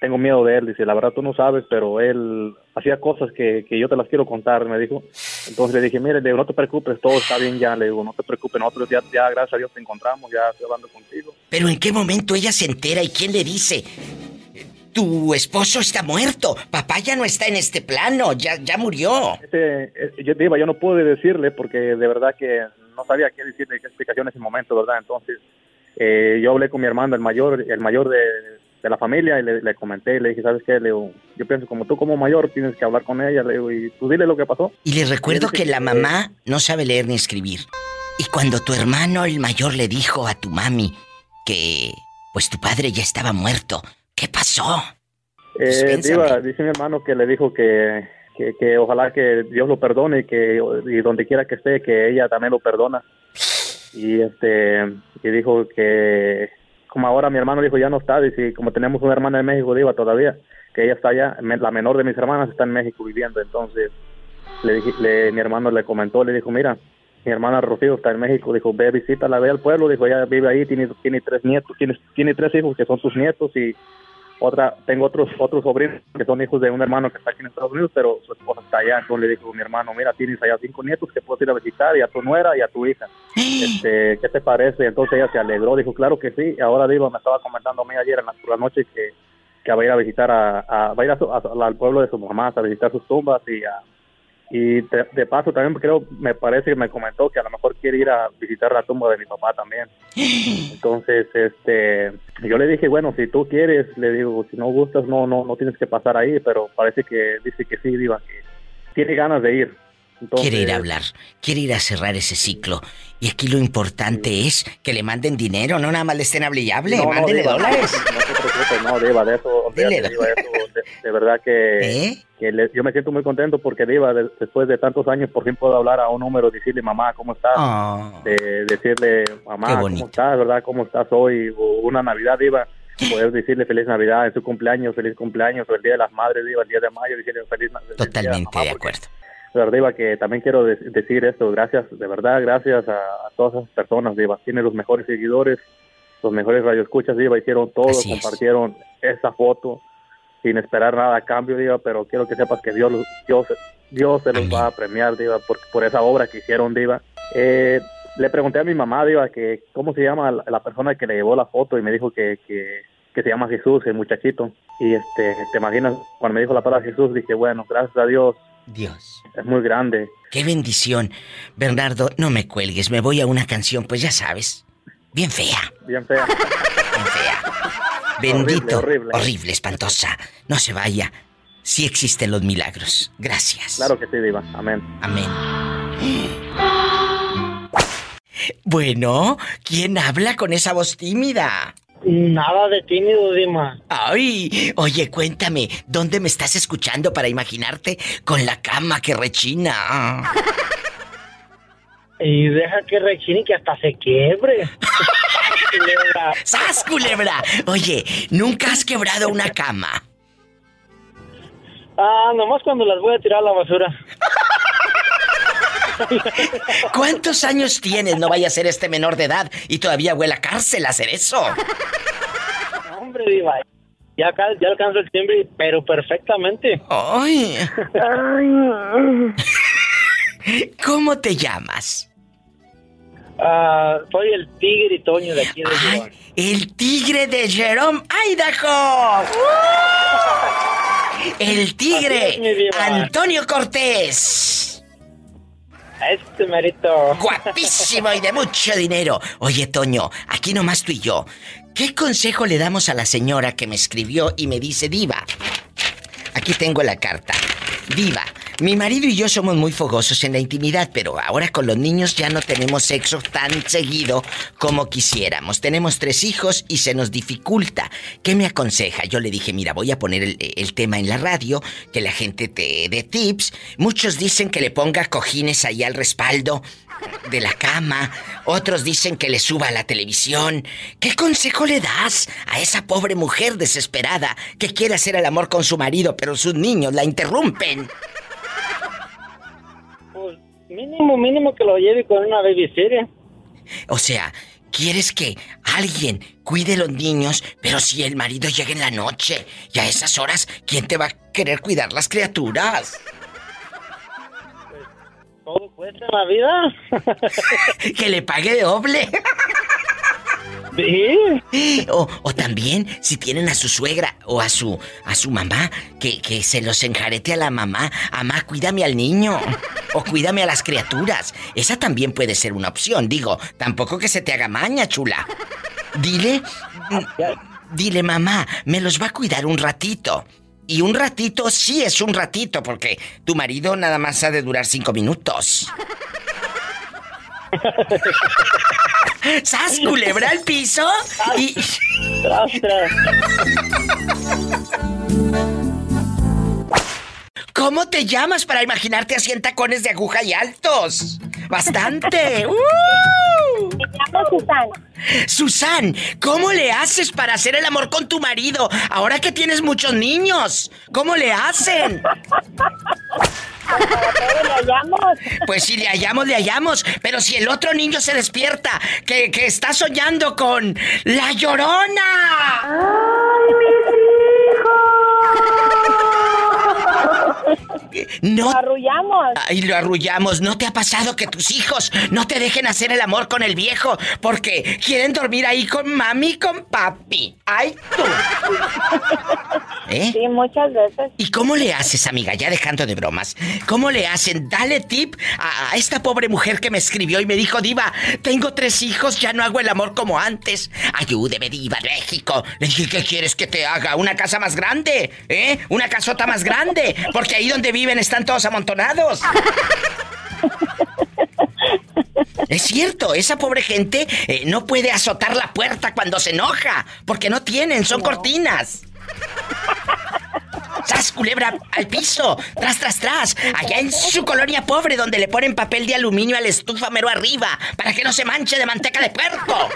de él, dice, la verdad tú no sabes, pero él hacía cosas que yo te las quiero contar, me dijo. Entonces le dije, mire, no te preocupes, todo está bien ya, le digo, no te preocupes, nosotros ya gracias a Dios te encontramos, ya estoy hablando contigo. Pero ¿en qué momento ella se entera y quién le dice, tu esposo está muerto, papá ya no está en este plano, ya murió? Yo no pude decirle porque de verdad que no sabía qué decirle, qué explicación en ese momento, ¿verdad? Entonces, yo hablé con mi hermano, el mayor de la familia, y le comenté, le dije, ¿sabes qué? Le digo, yo pienso, como tú como mayor tienes que hablar con ella, le digo, y tú dile lo que pasó. Y les recuerdo que la mamá no sabe leer ni escribir. Y cuando tu hermano, el mayor, le dijo a tu mami que, pues, tu padre ya estaba muerto, ¿qué pasó? Pues dice mi hermano que le dijo que ojalá que Dios lo perdone, y donde quiera que esté, que ella también lo perdona. Y dijo que, como ahora mi hermano dijo, ya no está, dice, como tenemos una hermana en México, digo, todavía, que ella está allá, la menor de mis hermanas está en México viviendo. Entonces, mi hermano le comentó, le dijo, mira, mi hermana Rocío está en México, dijo, ve, visítala, ve al pueblo, dijo, ella vive ahí, tiene tres nietos, tiene tres hijos que son sus nietos, y tengo otros sobrinos que son hijos de un hermano que está aquí en Estados Unidos, pero su esposa está allá. Entonces le dijo mi hermano, mira, tienes allá 5 nietos que puedes ir a visitar, y a tu nuera y a tu hija. ¿Qué te parece? Entonces ella se alegró, dijo, claro que sí. Ahora, digo, me estaba comentando a mí ayer en la noche que va a ir a visitar al pueblo de su mamá, a visitar sus tumbas, y de paso también creo, me parece que me comentó que a lo mejor quiere ir a visitar la tumba de mi papá también. Entonces, yo le dije, bueno, si tú quieres, le digo, si no gustas, no tienes que pasar ahí, pero parece que dice que sí, diva, que tiene ganas de ir. Entonces, quiere ir a hablar, quiere ir a cerrar ese ciclo. Y aquí lo importante es que le manden dinero, no nada más le estén hable y hable, mándenle dólares. No se preocupe, no, diva, de eso, de verdad que... yo me siento muy contento porque, diva, después de tantos años por fin puedo hablar a un número, decirle, mamá, ¿cómo estás? Oh, decirle, mamá, ¿cómo estás? ¿Verdad? ¿Cómo estás hoy? O una Navidad, diva, poder decirle feliz Navidad, en su cumpleaños, feliz cumpleaños, o el Día de las Madres, diva, el día de mayo, decirle feliz Navidad. Totalmente mamá, de acuerdo. Pero, diva, que también quiero decir esto, gracias, de verdad, gracias a todas esas personas, diva. Tiene los mejores seguidores, los mejores radioescuchas, diva, hicieron todo, así compartieron esa foto sin esperar nada a cambio, diva, pero quiero que sepas que Dios se los va a premiar, diva, por esa obra que hicieron, diva. Le pregunté a mi mamá, diva, que cómo se llama la persona que le llevó la foto, y me dijo que se llama Jesús, el muchachito. Y te imaginas, cuando me dijo la palabra Jesús, dije, bueno, gracias a Dios. Es muy grande. ¡Qué bendición! Bernardo, no me cuelgues, me voy a una canción, pues ya sabes, bien fea. Bien fea. Bien fea. Bendito, horrible, espantosa. No se vaya. Sí existen los milagros. Gracias. Claro que sí, diva. Amén. Amén. Bueno, ¿quién habla con esa voz tímida? Nada de tímido, diva. Ay, oye, cuéntame, ¿dónde me estás escuchando para imaginarte con la cama que rechina? Y deja que rechine, que hasta se quiebre. Culebra. ¡Sas, culebra! Oye, ¿nunca has quebrado una cama? Ah, nomás cuando las voy a tirar a la basura. ¿Cuántos años tienes? No vaya a ser este menor de edad y todavía huele a cárcel hacer eso. Hombre, diva, ya alcanzo el timbre, pero perfectamente. ¡Ay! ¿Cómo te llamas? Soy el tigre Toño de aquí de Jerome. El tigre de Jerome, Idaho. El tigre Antonio Cortés. Este marito. Guapísimo y de mucho dinero. Oye, Toño, aquí nomás tú y yo. ¿Qué consejo le damos a la señora que me escribió y me dice, diva? Aquí tengo la carta. Diva, mi marido y yo somos muy fogosos en la intimidad, pero ahora con los niños ya no tenemos sexo tan seguido como quisiéramos. Tenemos 3 hijos y se nos dificulta. ¿Qué me aconseja? Yo le dije, mira, voy a poner el tema en la radio, que la gente te dé tips. Muchos dicen que le ponga cojines ahí al respaldo de la cama. Otros dicen que le suba a la televisión. ¿Qué consejo le das a esa pobre mujer desesperada que quiere hacer el amor con su marido, pero sus niños la interrumpen? Mínimo que lo lleve con una babysitter. O sea, ¿quieres que alguien cuide a los niños? Pero si el marido llega en la noche, y a esas horas, ¿quién te va a querer cuidar las criaturas? Pues, todo cuesta la vida. Que le pague de doble. ¿Sí? O también, si tienen a su suegra o a su mamá, que se los enjarete a la mamá. Amá, cuídame al niño. O cuídame a las criaturas. Esa también puede ser una opción. Digo, tampoco que se te haga maña, chula. Dile, mamá, me los va a cuidar un ratito. Y un ratito sí es un ratito, porque tu marido nada más ha de durar 5 minutos. ¡Sas, culebra al piso! Y... ¿Cómo te llamas para imaginarte así en tacones de aguja y altos? ¡Bastante! Me llamo Susana. Susana, ¿cómo le haces para hacer el amor con tu marido? Ahora que tienes muchos niños, ¿cómo le hacen? Pues si le hallamos, le hallamos. Pero si el otro niño se despierta, que está soñando con La Llorona. ¡Ay, mis hijos! No, lo arrullamos. Ay, lo arrullamos. ¿No te ha pasado que tus hijos no te dejen hacer el amor con el viejo porque quieren dormir ahí con mami y con papi? ¡Ay, tú! ¿Eh? Sí, muchas veces. ¿Y cómo le haces, amiga? Ya dejando de bromas, ¿cómo le hacen? Dale tip a esta pobre mujer que me escribió y me dijo: diva, tengo 3 hijos, ya no hago el amor como antes. Ayúdeme, diva, México. Le dije: ¿qué quieres que te haga? ¿Una casa más grande? ¿Eh? ¿Una casota más grande? Porque ahí donde viven están todos amontonados. Es cierto, esa pobre gente no puede azotar la puerta cuando se enoja, porque no tienen, son cortinas. ¡Sas, culebra al piso! ¡Tras, tras, tras! Allá en su colonia pobre, donde le ponen papel de aluminio a la estufa mero arriba para que no se manche de manteca de puerco.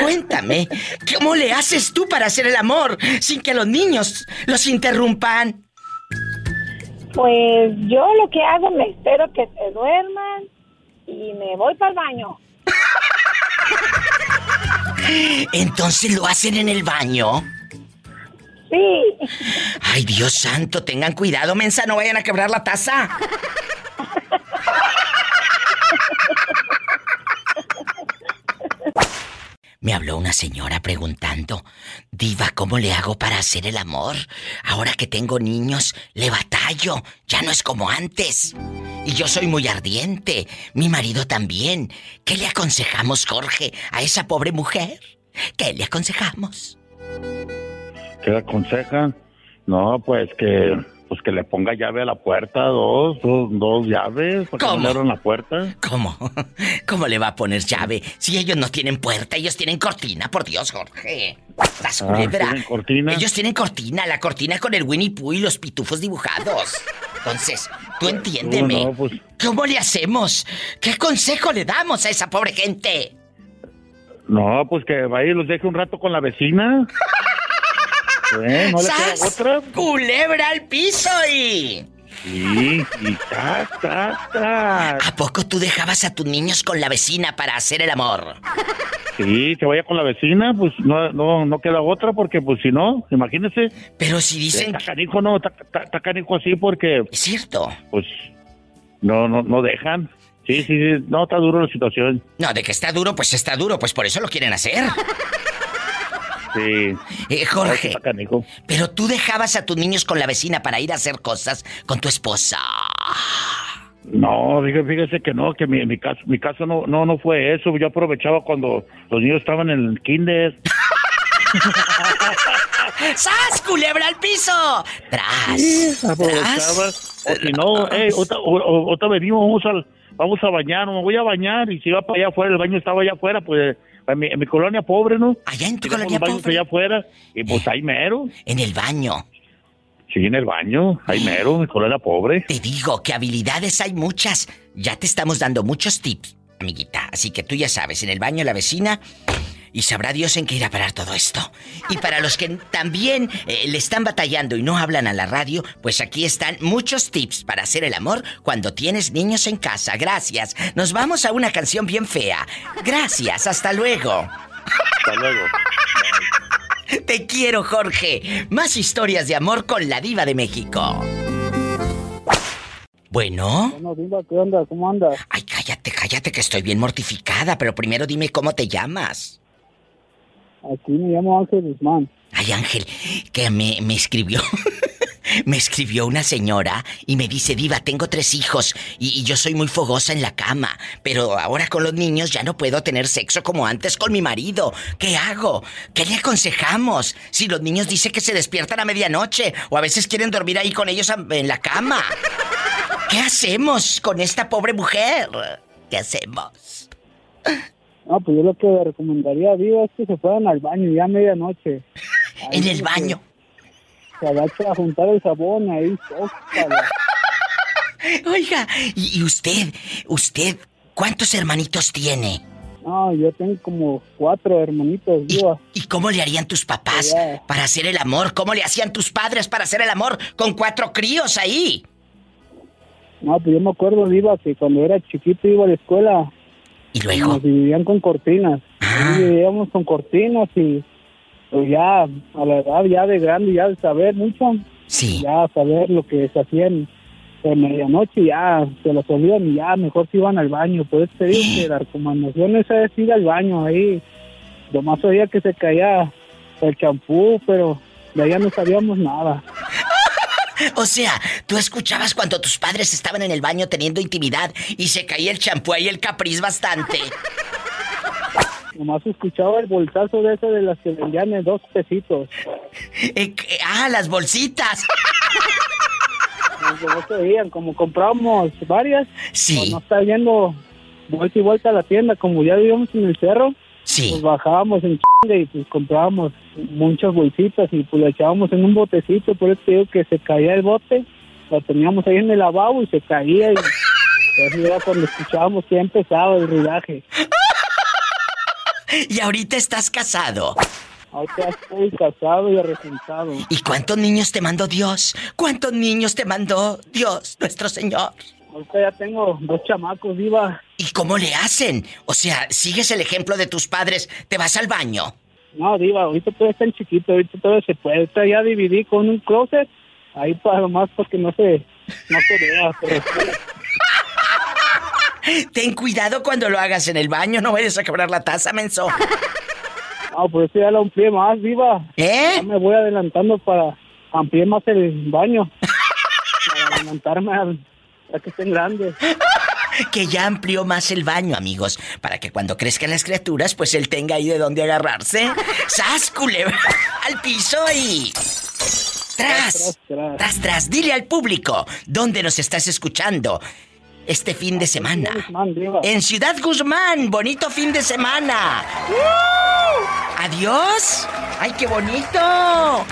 Cuéntame, ¿cómo le haces tú para hacer el amor sin que los niños los interrumpan? Pues yo lo que hago, me espero que se duerman y me voy para el baño. ¿Entonces lo hacen en el baño? Sí. Ay, Dios santo, tengan cuidado, mensa, no vayan a quebrar la taza. Me habló una señora preguntando: diva, ¿cómo le hago para hacer el amor? Ahora que tengo niños, le batallo, ya no es como antes. Y yo soy muy ardiente, mi marido también. ¿Qué le aconsejamos, Jorge, a esa pobre mujer? ¿Qué le aconsejamos? ¿Qué le aconsejan? No, pues que le ponga llave a la puerta, dos llaves. ¿Para que no le abran la puerta? ¿Cómo? ¿Cómo le va a poner llave? Si ellos no tienen puerta, ellos tienen cortina, por Dios, Jorge. Las culebra. ¿Tienen cortina? Ellos tienen cortina, la cortina con el Winnie Pooh y los pitufos dibujados. Entonces, tú entiéndeme. No, pues... ¿Cómo le hacemos? ¿Qué consejo le damos a esa pobre gente? No, pues que vaya y los deje un rato con la vecina. ¿No le queda otra? ¡Culebra al piso y! Sí, ta, ta, ta. ¿A poco tú dejabas a tus niños con la vecina para hacer el amor? Sí, que vaya con la vecina, pues no queda otra, porque pues si no, imagínese. Pero si dicen... Tacanico no, tacanico así, porque... Es cierto. Pues no dejan. Sí, no, está duro la situación. No, de que está duro, pues por eso lo quieren hacer. Sí. Jorge, pero tú dejabas a tus niños con la vecina para ir a hacer cosas con tu esposa. No, fíjese que no, que mi caso no fue eso. Yo aprovechaba cuando los niños estaban en el kinder. ¡Sas, culebra al piso! ¡Tras! Sí, aprovechaba. O si no, otra venimos, vamos a bañar, me voy a bañar. Y si iba para allá afuera, el baño estaba allá afuera, pues... En mi colonia pobre, ¿no? Allá en tu colonia pobre. Allá afuera, y pues ahí mero. En el baño. Sí, en el baño, ahí mero, mi colonia pobre. Te digo que habilidades hay muchas. Ya te estamos dando muchos tips, amiguita. Así que tú ya sabes, en el baño la vecina, y sabrá Dios en qué irá a parar todo esto. Y para los que también le están batallando y no hablan a la radio, pues aquí están muchos tips para hacer el amor cuando tienes niños en casa. Gracias. Nos vamos a una canción bien fea. Gracias, hasta luego. Hasta luego. Te quiero, Jorge. Más historias de amor con la Diva de México. Bueno. Bueno, Diva, ¿qué onda? ¿Cómo andas? Ay, cállate que estoy bien mortificada, pero primero dime cómo te llamas. Aquí me llamo Ángel Guzmán. Ay, Ángel, que me escribió Me escribió una señora y me dice, diva, tengo 3 hijos y yo soy muy fogosa en la cama, pero ahora con los niños ya no puedo tener sexo como antes con mi marido. ¿Qué hago? ¿Qué le aconsejamos? Si los niños dicen que se despiertan a medianoche o a veces quieren dormir ahí con ellos en la cama. ¿Qué hacemos con esta pobre mujer? ¿Qué hacemos? No, pues yo lo que recomendaría, digo, es que se fueran al baño ya a medianoche. Ahí en el baño. Se agacha a juntar el jabón ahí. Óscala. Oiga, ¿y usted, cuántos hermanitos tiene? No, yo tengo como 4 hermanitos, diva. ¿Y cómo le harían tus papás para hacer el amor? ¿Cómo le hacían tus padres para hacer el amor con 4 críos ahí? No, pues yo me acuerdo, diva, que cuando era chiquito iba a la escuela. ¿Y luego? Nos vivían con cortinas. Ah. Vivíamos con cortinas y... Pues ya, a la edad ya de grande, ya de saber mucho. Sí. Ya saber lo que se hacían de medianoche, ya se los olvidan y ya mejor se iban al baño. Por eso te digo que la recomendación esa es ir al baño ahí. Lo más sabía que se caía el champú, pero de allá no sabíamos nada. O sea, tú escuchabas cuando tus padres estaban en el baño teniendo intimidad y se caía el champú ahí, el capriz bastante. Nomás escuchaba el bolsazo de ese de las que vendían en 2 pesitos. Las bolsitas. No se veían, como comprábamos varias. Sí. Pues no está yendo vuelta y vuelta a la tienda, como ya vivíamos en el cerro. Sí. Pues bajábamos en chinga y pues comprábamos muchas bolsitas y pues la echábamos en un botecito. Por eso te digo que se caía el bote, lo teníamos ahí en el lavabo y se caía. Y así era cuando escuchábamos que empezaba el ruidaje. ¿Y ahorita estás casado? Ahorita estoy casado y arrepentado. ¿Y cuántos niños te mandó Dios? ¿Cuántos niños te mandó Dios, nuestro Señor? Ahorita ya tengo 2 chamacos, diva. ¿Y cómo le hacen? O sea, ¿sigues el ejemplo de tus padres? ¿Te vas al baño? No, diva, ahorita todo está en chiquito, ahorita todo se puede. Ahorita ya dividí con un closet, ahí para nomás porque no se vea, pero... Ten cuidado cuando lo hagas en el baño, no vayas a quebrar la taza, menso. Ah, por eso ya lo amplié más, diva. Ya me voy adelantando para ampliar más el baño. Para adelantarme a que estén grandes. Que ya amplió más el baño, amigos. Para que cuando crezcan las criaturas, pues él tenga ahí de dónde agarrarse. ¡Sas, culebra! ¡Al piso y... ¡Tras! Dile al público, ¿dónde nos estás escuchando? Este fin de semana. En Ciudad Guzmán. Bonito fin de semana. Adiós. Ay, qué bonito.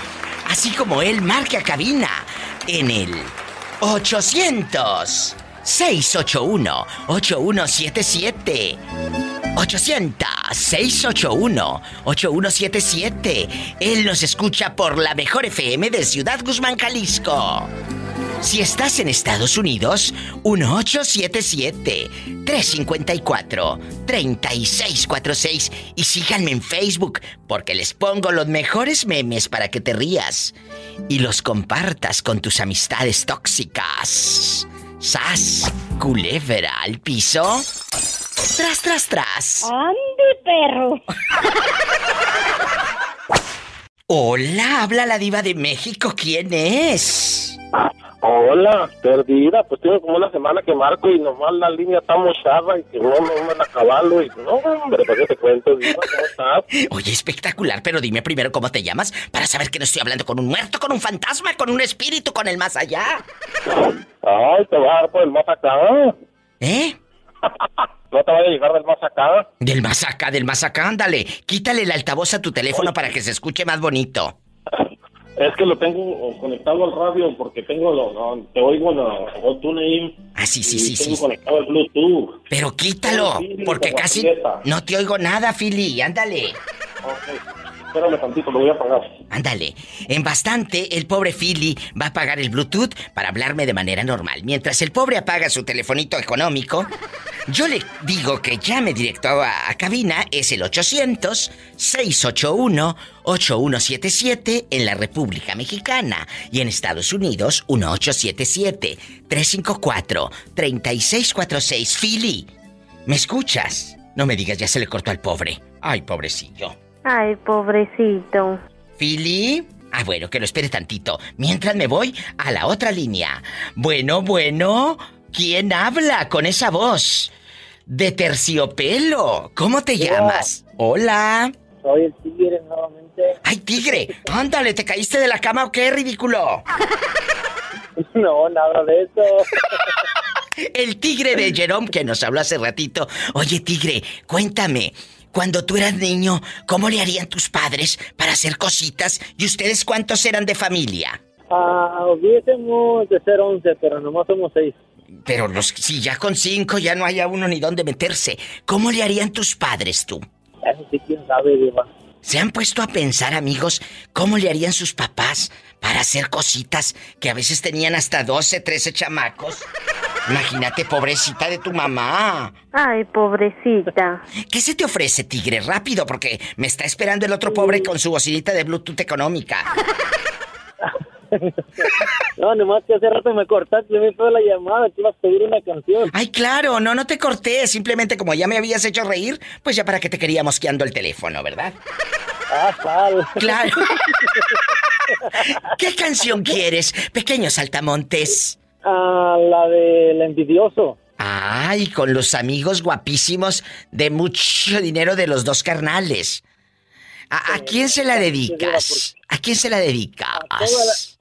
Así como él, marca cabina en el 800-681-8177. 800-681-8177. Él nos escucha por la mejor FM de Ciudad Guzmán, Jalisco. Si estás en Estados Unidos, 1877-354-3646. Y síganme en Facebook, porque les pongo los mejores memes para que te rías y los compartas con tus amistades tóxicas. ¡Sas! Culebra al piso. ¡Tras, tras, tras! ¡Ande, perro! Hola, habla la diva de México. ¿Quién es? Hola, perdida, pues tengo como una semana que marco y nomás la línea está mochada y que no me van a caballo y no, hombre, ¿para qué te cuento, diva? ¿Cómo estás? Oye, espectacular, pero dime primero cómo te llamas para saber que no estoy hablando con un muerto, con un fantasma, con un espíritu, con el más allá. Ay, te vas a dar por el más acá. ¿Eh? No te vaya a llegar del más acá. Del más acá, ándale. Quítale el altavoz a tu teléfono para que se escuche más bonito. Es que lo tengo conectado al radio porque tengo te oigo en el TuneIn. Ah, sí. Tengo conectado el Bluetooth. Pero quítalo, porque casi Prieta. No te oigo nada, Fili. Ándale. Ok. Espérame tantito, lo voy a pagar. Ándale. En bastante, el pobre Fili va a apagar el Bluetooth para hablarme de manera normal. Mientras el pobre apaga su telefonito económico, yo le digo que llame directo a cabina. Es el 800-681-8177 en la República Mexicana. Y en Estados Unidos, 1877-354-3646. Fili, ¿me escuchas? No me digas, ya se le cortó al pobre. Ay, pobrecillo. Ay, pobrecito. Fili, Ah, bueno, que lo espere tantito. Mientras me voy a la otra línea. Bueno. ¿Quién habla con esa voz de terciopelo? ¿Cómo te llamas? Hola. Soy el tigre nuevamente. ¡Ay, tigre! ¡Ándale! ¿Te caíste de la cama o qué, ridículo? No, nada de eso. El tigre de Jerome que nos habló hace ratito. Oye, tigre, cuéntame. Cuando tú eras niño, ¿cómo le harían tus padres para hacer cositas? ¿Y ustedes cuántos eran de familia? Hubiésemos de ser 11, pero nomás somos 6. Pero si ya con 5 ya no hay a uno ni dónde meterse. ¿Cómo le harían tus padres tú? Eso sí, quién sabe, Diva. ¿Se han puesto a pensar, amigos, cómo le harían sus papás para hacer cositas que a veces tenían hasta 12, 13 chamacos? Imagínate, pobrecita de tu mamá. Ay, pobrecita. ¿Qué se te ofrece, tigre? Rápido, porque me está esperando el otro pobre con su bocinita de Bluetooth económica. No, nomás que hace rato me cortaste, me fue la llamada, te ibas a pedir una canción. Ay, claro, no te corté, simplemente como ya me habías hecho reír, pues ya para que te quería mosqueando el teléfono, ¿verdad? Ah, claro. Claro. ¿Qué canción quieres, pequeño saltamontes? La del envidioso. Ay, con los amigos guapísimos de mucho dinero de los dos carnales. ¿A quién se la dedicas? ¿A quién se la dedicas?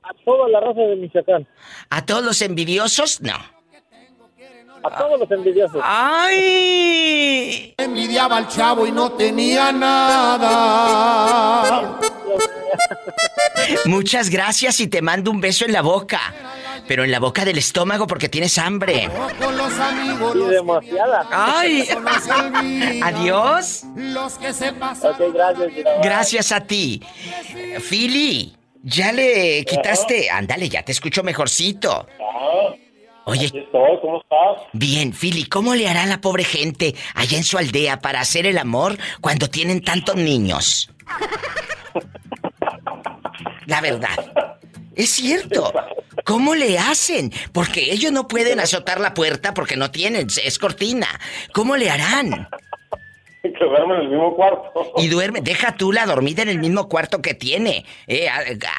A toda la raza de Michoacán. ¿A todos los envidiosos? No. A todos los envidiosos. ¡Ay! Envidiaba al chavo y no tenía nada. Muchas gracias y te mando un beso en la boca. Pero en la boca del estómago porque tienes hambre. Y demasiada. ¡Ay! Adiós. Ok, gracias. Gracias a ti. Fili, ya le quitaste. Ándale, ya te escucho mejorcito. Oye. ¿Cómo estás? Bien, Fili, ¿cómo le hará la pobre gente allá en su aldea para hacer el amor cuando tienen tantos niños? La verdad. Es cierto. ¿Cómo le hacen? Porque ellos no pueden azotar la puerta porque no tienen, es cortina. ¿Cómo le harán? Que duermen en el mismo cuarto. Y duerme, deja tú la dormida en el mismo cuarto que tiene.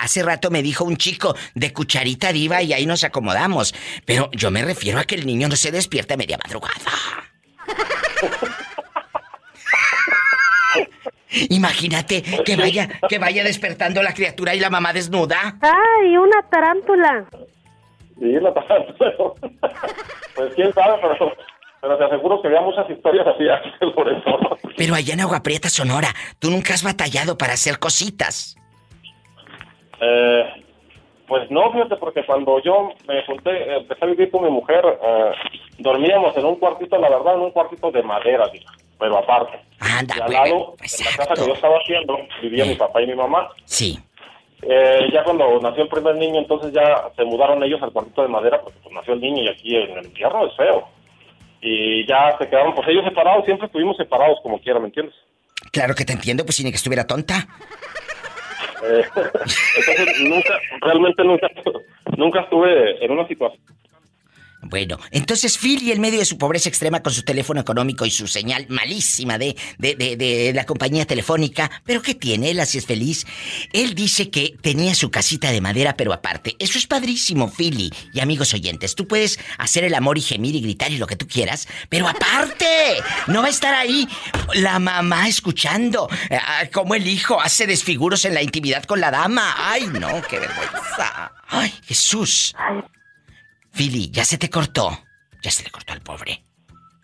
Hace rato me dijo un chico de cucharita diva y ahí nos acomodamos. Pero yo me refiero a que el niño no se despierta a media madrugada. Imagínate que vaya despertando la criatura y la mamá desnuda. ¡Ay, una tarántula! Sí, la tarántula. Pues quién sabe, pero te aseguro que había muchas historias así antes, por eso. Pero allá en Agua Prieta, Sonora, ¿tú nunca has batallado para hacer cositas? Pues no, fíjate, porque cuando yo me junté, empecé a vivir con mi mujer, dormíamos en un cuartito, la verdad, en un cuartito de madera, digo. Pero aparte, anda, y al lado, en la casa que yo estaba haciendo, vivía mi papá y mi mamá. Sí. Ya cuando nació el primer niño, entonces ya se mudaron ellos al cuartito de madera, porque pues nació el niño y aquí en el invierno es feo. Y ya se quedaron, pues ellos separados, siempre estuvimos separados como quiera, ¿me entiendes? Claro que te entiendo, pues sin que estuviera tonta. Entonces realmente nunca estuve en una situación. Bueno, entonces Phil, en medio de su pobreza extrema con su teléfono económico y su señal malísima de la compañía telefónica, pero ¿qué tiene? Él así es feliz. Él dice que tenía su casita de madera, pero aparte. Eso es padrísimo, Phil. Y amigos oyentes, tú puedes hacer el amor y gemir y gritar y lo que tú quieras, pero aparte, no va a estar ahí la mamá escuchando cómo el hijo hace desfiguros en la intimidad con la dama. ¡Ay, no! ¡Qué vergüenza! ¡Ay, Jesús! Fili, ya se te cortó. Ya se le cortó al pobre.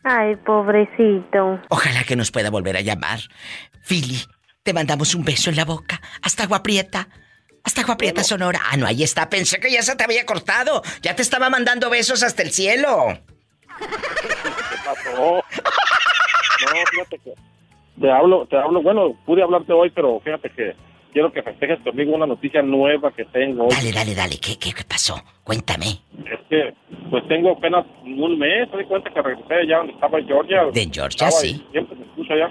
Ay, pobrecito. Ojalá que nos pueda volver a llamar. Fili, te mandamos un beso en la boca. Hasta Agua Prieta. Hasta Agua Prieta, Sonora. Ah, no, ahí está. Pensé que ya se te había cortado. Ya te estaba mandando besos hasta el cielo. ¿Qué pasó? No, fíjate que... Te hablo... Bueno, pude hablarte hoy, pero fíjate que... Quiero que festejes conmigo una noticia nueva que tengo. Dale. ¿Qué pasó? Cuéntame. Es que, pues tengo apenas un mes. Doy cuenta que regresé allá donde estaba en Georgia. De Georgia, sí. Siempre me escucho allá.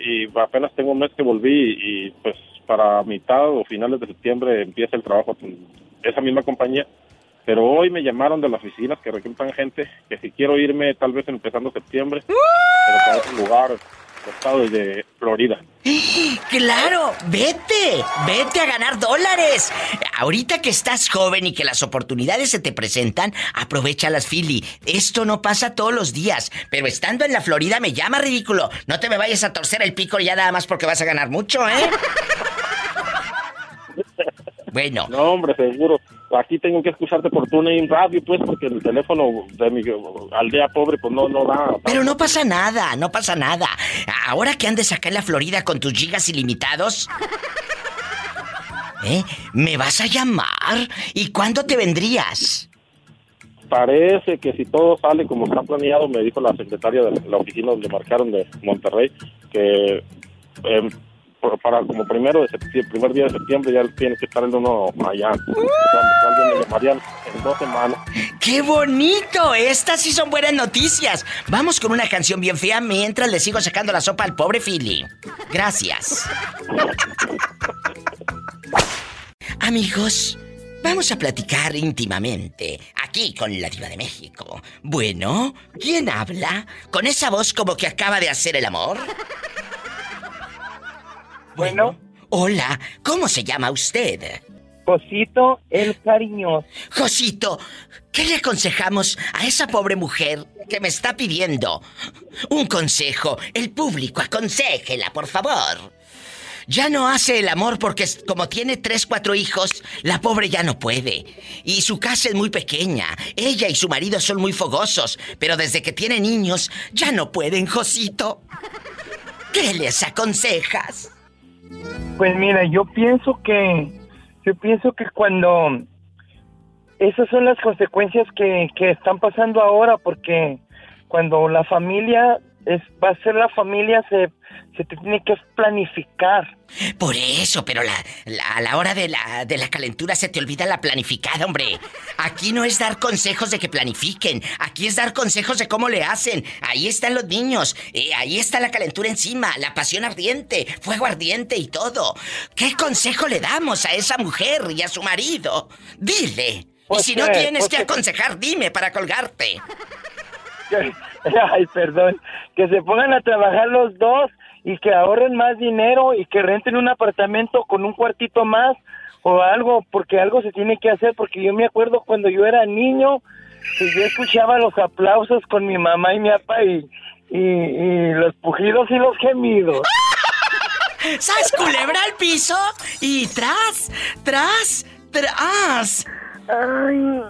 Y apenas tengo un mes que volví. Y pues para mitad o finales de septiembre empieza el trabajo con esa misma compañía. Pero hoy me llamaron de las oficinas que reclutan gente. Que si quiero irme, tal vez empezando septiembre. Pero para otro lugar. estado de Florida. ¡Claro! ¡Vete! ¡Vete a ganar dólares! Ahorita que estás joven y que las oportunidades se te presentan, aprovéchalas, Fili. Esto no pasa todos los días, pero estando en la Florida me llama ridículo. No te me vayas a torcer el pico ya nada más porque vas a ganar mucho, ¿eh? Bueno. No, hombre, seguro. Aquí tengo que escucharte por TuneIn Radio, pues, porque el teléfono de mi aldea pobre, pues, no da. Pero no pasa nada, no pasa nada. Ahora que andes acá en la Florida con tus gigas ilimitados... ¿eh? ¿Me vas a llamar? ¿Y cuándo te vendrías? Parece que si todo sale como está planeado, me dijo la secretaria de la oficina donde marcaron de Monterrey, que... para como primero de septiembre, primer día de septiembre ya tienes que estar el uno allá. Alguien me llamaría en 2 semanas. ¡Qué bonito! Estas sí son buenas noticias. Vamos con una canción bien fea mientras le sigo sacando la sopa al pobre Fili. Gracias. Amigos, vamos a platicar íntimamente aquí con la Diva de México. Bueno, ¿quién habla? ¿Con esa voz como que acaba de hacer el amor? Bueno. Hola, ¿cómo se llama usted? Josito el Cariñoso. Josito, ¿qué le aconsejamos a esa pobre mujer que me está pidiendo? Un consejo, el público, aconséjela, por favor. Ya no hace el amor porque como tiene 3, 4 hijos, la pobre ya no puede. Y su casa es muy pequeña. Ella y su marido son muy fogosos, pero desde que tiene niños ya no pueden, Josito. ¿Qué les aconsejas? Pues mira, yo pienso que cuando esas son las consecuencias que están pasando ahora, porque cuando la familia va a ser la familia se tiene que planificar. Por eso, pero a la hora de la calentura se te olvida la planificada, hombre. Aquí no es dar consejos de que planifiquen, aquí es dar consejos de cómo le hacen. Ahí están los niños, ahí está la calentura encima, la pasión ardiente, fuego ardiente y todo. ¿Qué consejo le damos a esa mujer y a su marido? Dile, pues, y si no tienes pues que aconsejar, dime para colgarte. Ay, perdón. Que se pongan a trabajar los dos y que ahorren más dinero y que renten un apartamento con un cuartito más o algo, porque algo se tiene que hacer, porque yo me acuerdo cuando yo era niño que yo escuchaba los aplausos con mi mamá y mi papá y los pujidos y los gemidos. ¿Sabes? Culebra al piso y tras, tras, tras. Ay.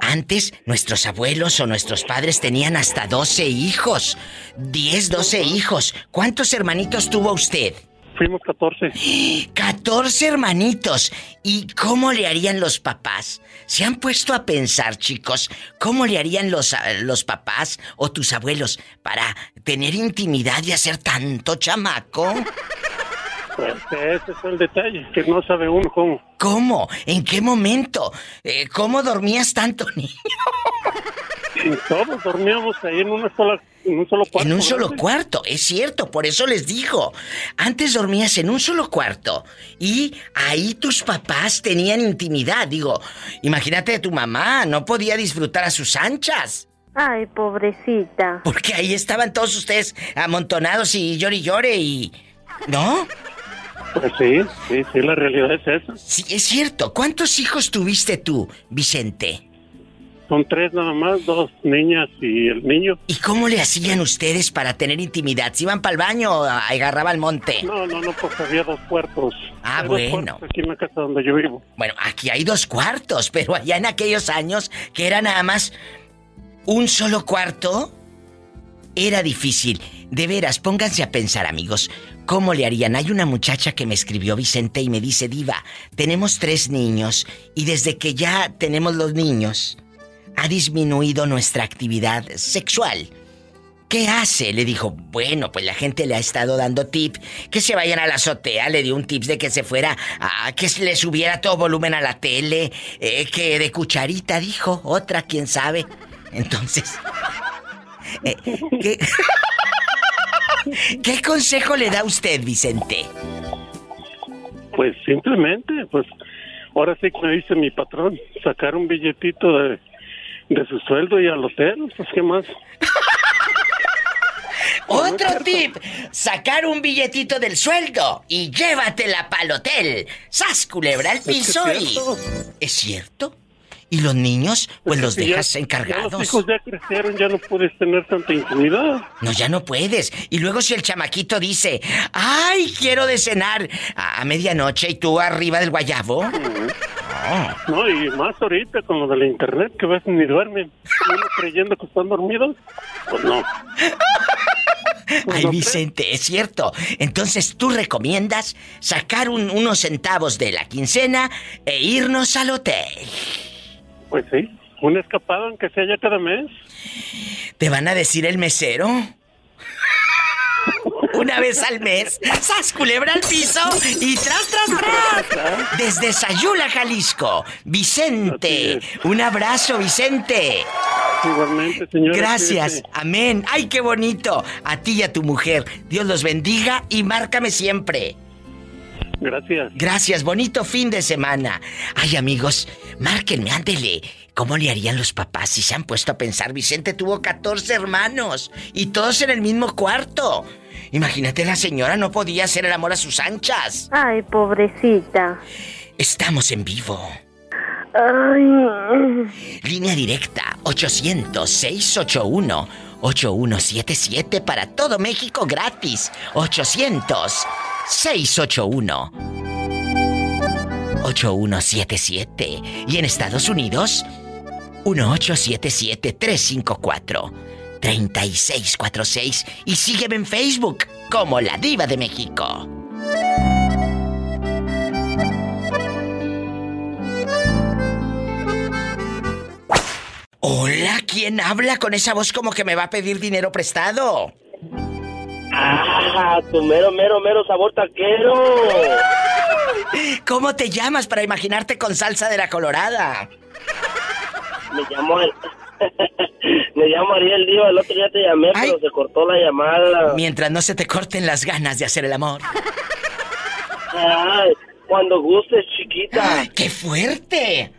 Antes, nuestros abuelos o nuestros padres tenían hasta 12 hijos. 10, 12 hijos. ¿Cuántos hermanitos tuvo usted? Fuimos 14. ¡14 hermanitos! ¿Y cómo le harían los papás? ¿Se han puesto a pensar, chicos, cómo le harían los papás o tus abuelos para tener intimidad y hacer tanto chamaco? Pues ese es el detalle, que no sabe uno cómo. ¿Cómo? ¿En qué momento? ¿Cómo dormías tanto, niño? Todos dormíamos ahí en un solo cuarto. En un solo cuarto, es cierto, por eso les digo. Antes dormías en un solo cuarto y ahí tus papás tenían intimidad. Digo, imagínate de tu mamá, no podía disfrutar a sus anchas. Ay, pobrecita. Porque ahí estaban todos ustedes amontonados y llore y llore y... ¿no? Pues sí, la realidad es esa. Sí, es cierto. ¿Cuántos hijos tuviste tú, Vicente? Son 3 nada más, 2 niñas y el niño. ¿Y cómo le hacían ustedes para tener intimidad? ¿Se iban para el baño o agarraba el monte? No, porque había 2 cuartos. Ah, hay bueno. 2 cuartos aquí en la casa donde yo vivo. Bueno, aquí hay 2 cuartos, pero allá en aquellos años que era nada más un solo cuarto, era difícil. De veras, pónganse a pensar, amigos, ¿cómo le harían? Hay una muchacha que me escribió, Vicente, y me dice, Diva, tenemos 3 niños y desde que ya tenemos los niños ha disminuido nuestra actividad sexual. ¿Qué hace? Le dijo, bueno, pues la gente le ha estado dando tip, que se vayan a la azotea, le dio un tip de que se fuera, que le subiera todo volumen a la tele, que de cucharita, dijo, otra, quién sabe. Entonces... ¿Qué consejo le da usted, Vicente? Pues simplemente, pues ahora sí que me dice mi patrón, sacar un billetito de su sueldo y al hotel, pues qué más. Otro tip, sacar un billetito del sueldo y llévatela pa'l hotel. ¡Sas, culebra al piso! ¿Es cierto? Y los niños, pues los dejas ya, encargados. Ya los hijos ya crecieron, ya no puedes tener tanta intimidad. No, ya no puedes. Y luego si el chamaquito dice, ¡ay, quiero de cenar! A medianoche y tú arriba del guayabo. No, no, y más ahorita con lo del internet, que ves ni duermen. Uno creyendo que están dormidos, pues no. Ay, Vicente, es cierto. Entonces, ¿tú recomiendas sacar unos centavos de la quincena e irnos al hotel? Pues sí, un escapado, aunque sea ya cada mes. ¿Te van a decir el mesero? Una vez al mes, ¡sas, culebra al piso! ¡Y tras, tras, tras! Desde Sayula, Jalisco, Vicente. Un abrazo, Vicente. Igualmente, señora. Gracias, amén. ¡Ay, qué bonito! A ti y a tu mujer. Dios los bendiga y márcame siempre. Gracias. Gracias, bonito fin de semana. Ay, amigos, márquenme, ándele. ¿Cómo le harían los papás si se han puesto a pensar? Vicente tuvo 14 hermanos y todos en el mismo cuarto. Imagínate, la señora no podía hacer el amor a sus anchas. Ay, pobrecita. Estamos en vivo. Ay. Línea directa, 800-681-8177 para todo México gratis. 800-681-8177. Y en Estados Unidos, 1877-354-3646. Y sígueme en Facebook como La Diva de México. Hola, ¿quién habla con esa voz como que me va a pedir dinero prestado? ¡Ah, tu mero, mero, mero sabor taquero! ¿Cómo te llamas para imaginarte con salsa de la Colorada? Me llamo Ariel Díaz, el otro día te llamé, ay, pero se cortó la llamada. Mientras no se te corten las ganas de hacer el amor. Ay, cuando gustes, chiquita. Ay, ¡qué fuerte!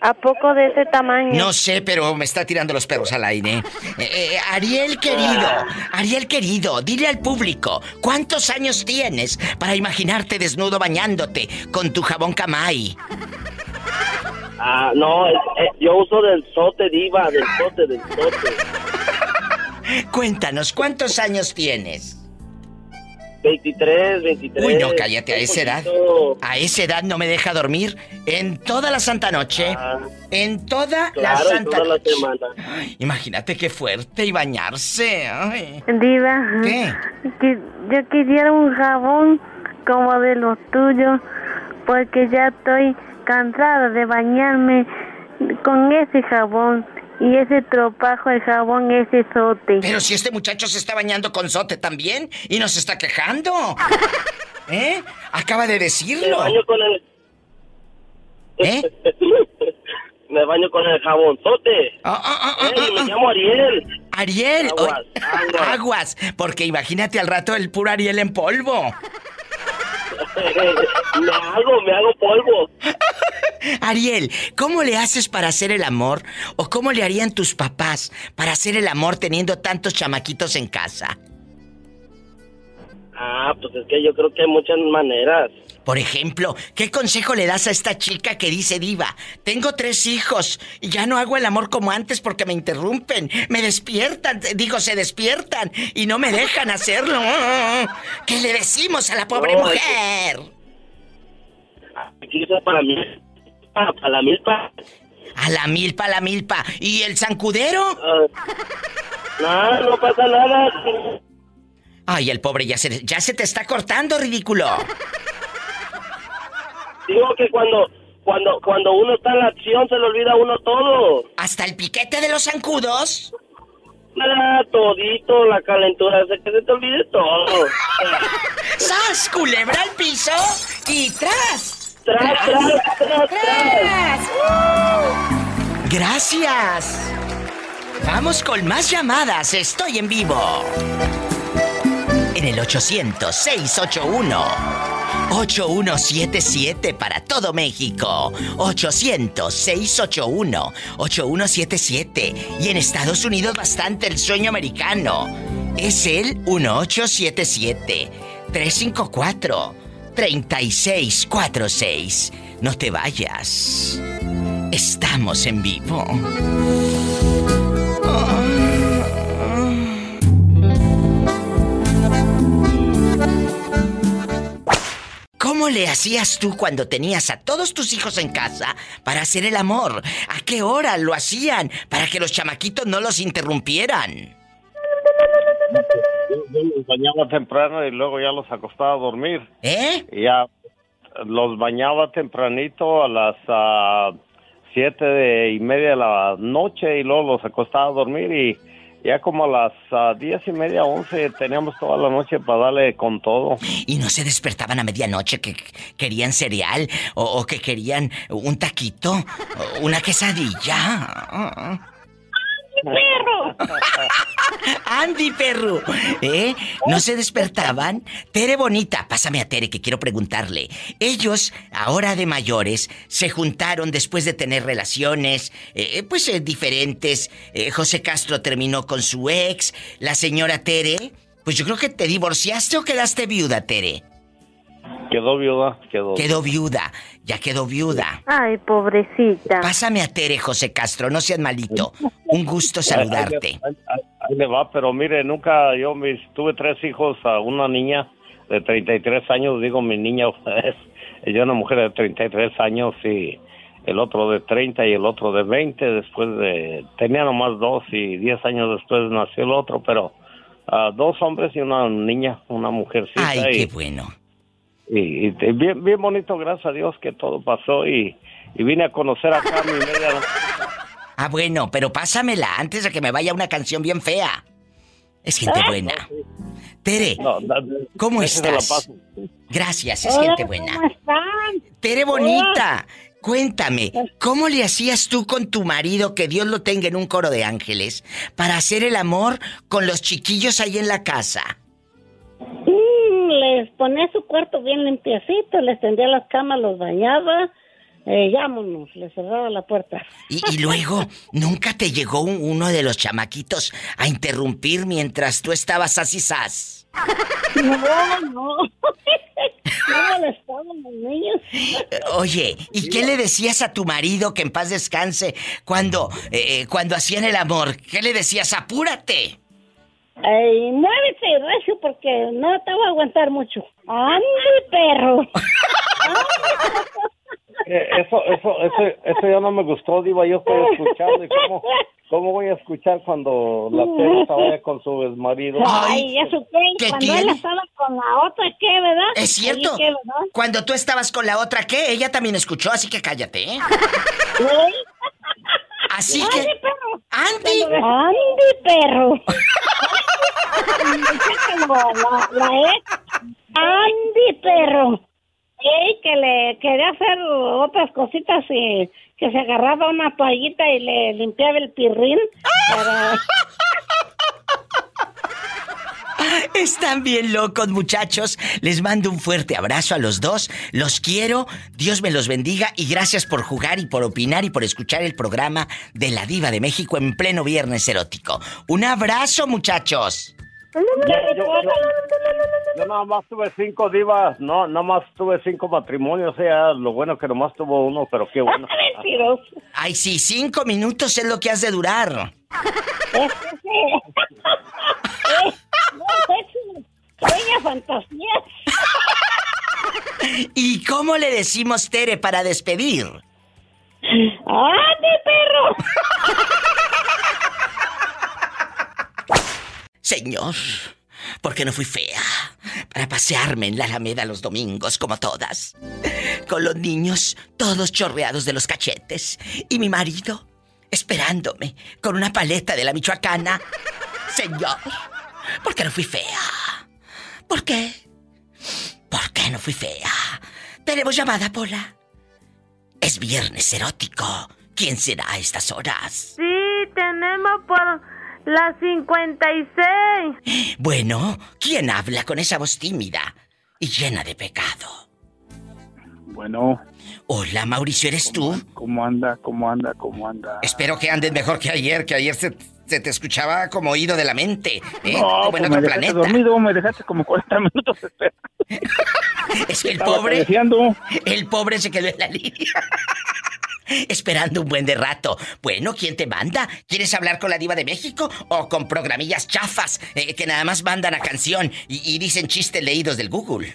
¿A poco de ese tamaño? No sé, pero me está tirando los perros al aire. Ariel querido, dile al público, ¿cuántos años tienes para imaginarte desnudo bañándote con tu jabón Camay? Ah, no, yo uso del sote, diva, del sote. Cuéntanos, ¿cuántos años tienes? 23. Uy, no, cállate, a esa edad. A esa edad no me deja dormir en toda la santa noche. En toda la semana. Ay, imagínate qué fuerte y bañarse. Ay. Diva. ¿Qué? Yo quisiera un jabón como de los tuyos, porque ya estoy cansada de bañarme con ese jabón. Y ese tropajo de jabón, ese sote. Pero si este muchacho se está bañando con sote también y nos está quejando. ¿Eh? Acaba de decirlo. Me baño con el... ¿Eh? Me baño con el jabón sote. Me llamo Ariel. Ariel. Aguas. Porque imagínate al rato el puro Ariel en polvo. Me hago polvo. Ariel, ¿cómo le haces para hacer el amor? ¿O cómo le harían tus papás para hacer el amor teniendo tantos chamaquitos en casa? Ah, pues es que yo creo que hay muchas maneras. Por ejemplo, ¿qué consejo le das a esta chica que dice, diva, tengo 3 hijos y ya no hago el amor como antes porque me interrumpen, se despiertan y no me dejan hacerlo? ¿Qué le decimos a la pobre mujer? Aquí está para mí. A la milpa. A la milpa. ¿Y el zancudero? No pasa nada. Ay, el pobre ya se te está cortando, ridículo. Digo que cuando uno está en la acción se le olvida a uno todo. ¿Hasta el piquete de los zancudos? Nada, todito, la calentura, hace que se te olvide todo. ¡Sas, culebra al piso y tras! ¡Tras! Gracias. Vamos con más llamadas. Estoy en vivo. En el 800-681-8177 para todo México. 800-681-8177. Y en Estados Unidos bastante el sueño americano. Es el 1877-354-3646. No te vayas. Estamos en vivo. ¿Cómo le hacías tú cuando tenías a todos tus hijos en casa para hacer el amor? ¿A qué hora lo hacían para que los chamaquitos no los interrumpieran? Yo los bañaba temprano y luego ya los acostaba a dormir. ¿Eh? Y ya los bañaba tempranito a las 7:30 de la noche y luego los acostaba a dormir y ya como a las 10:30, 11 teníamos toda la noche para darle con todo. ¿Y no se despertaban a medianoche que querían cereal o que querían un taquito, o una quesadilla? ¡Perro! ¡Andy, perro! ¿Eh? ¿No se despertaban? Tere bonita, pásame a Tere que quiero preguntarle. Ellos, ahora de mayores, se juntaron después de tener relaciones, pues diferentes. José Castro terminó con su ex. La señora Tere, pues yo creo que te divorciaste o quedaste viuda, Tere. Quedó viuda. Ay, pobrecita. Pásame a Tere, José Castro, no seas malito. Un gusto saludarte. Ahí le va, pero mire, nunca yo tuve 3 hijos, a una niña de 33 años, digo mi niña, ella una mujer de 33 años y el otro de 30 y el otro de 20, después de, tenía nomás 2 y 10 años después nació el otro, pero 2 hombres y una niña, una mujercita. Ay, qué bueno. Y bien, bien bonito, gracias a Dios que todo pasó y vine a conocer acá a mi media. Ah, bueno, pero pásamela antes de que me vaya una canción bien fea. Es gente buena. Tere, ¿cómo estás? Gracias, es gente buena. ¿Cómo están? Tere bonita, cuéntame, ¿cómo le hacías tú con tu marido, que Dios lo tenga en un coro de ángeles, para hacer el amor con los chiquillos ahí en la casa? Les ponía su cuarto bien limpiecito, les tendía las camas, los bañaba, llámonos, les cerraba la puerta. Y luego, ¿nunca te llegó uno de los chamaquitos a interrumpir mientras tú estabas así, sas? No molestaban los niños. Oye, ¿y qué le decías a tu marido, que en paz descanse, cuando hacían el amor? ¿Qué le decías? ¡Apúrate! Ay, muévete, recio, porque no te voy a aguantar mucho. ¡Ande, perro! Eso ya no me gustó, diva, yo estoy escuchando. ¿Y cómo voy a escuchar cuando la perra vaya con su exmarido? Ay, eso qué, cuando él estaba con la otra, ¿qué, verdad? Es cierto, ¿qué, verdad? Cuando tú estabas con la otra, ¿qué? Ella también escuchó, así que cállate, ¿eh? ¿Eh? Así que... Perro. Andy, perro. La ex. Andy, perro. Ey, que le quería hacer otras cositas y que se agarraba una toallita y le limpiaba el pirrín. Están bien locos, muchachos. Les mando un fuerte abrazo a los dos. Los quiero. Dios me los bendiga. Y gracias por jugar y por opinar y por escuchar el programa de La Diva de México en pleno viernes erótico. Un abrazo, muchachos. Yo nada más tuve 5 divas. No, nada más tuve 5 matrimonios. O sea, lo bueno que nomás tuvo uno, pero qué bueno. Ay, sí, 5 minutos es lo que has de durar. Sueña fantasías. ¿Y cómo le decimos, Tere, para despedir? ¡Ande, perro! Señor, ¿por qué no fui fea para pasearme en la Alameda los domingos como todas? Con los niños todos chorreados de los cachetes y mi marido esperándome con una paleta de la Michoacana. Señor, ¿por qué no fui fea? ¿Por qué? ¿Por qué no fui fea? Tenemos llamada, Pola. Es viernes erótico. ¿Quién será a estas horas? Sí, tenemos por La 56. Bueno, ¿quién habla con esa voz tímida y llena de pecado? Bueno. Hola, Mauricio, ¿eres tú? ¿Cómo anda? Espero que andes mejor que ayer se te escuchaba como oído de la mente, ¿eh? No, como en otro planeta. Dormido, me dejaste como 40 minutos esperando. Es que el pobre se quedó en la línea esperando un buen de rato. Bueno, ¿quién te manda? ¿Quieres hablar con la diva de México o con programillas chafas que nada más mandan a canción y dicen chistes leídos del Google?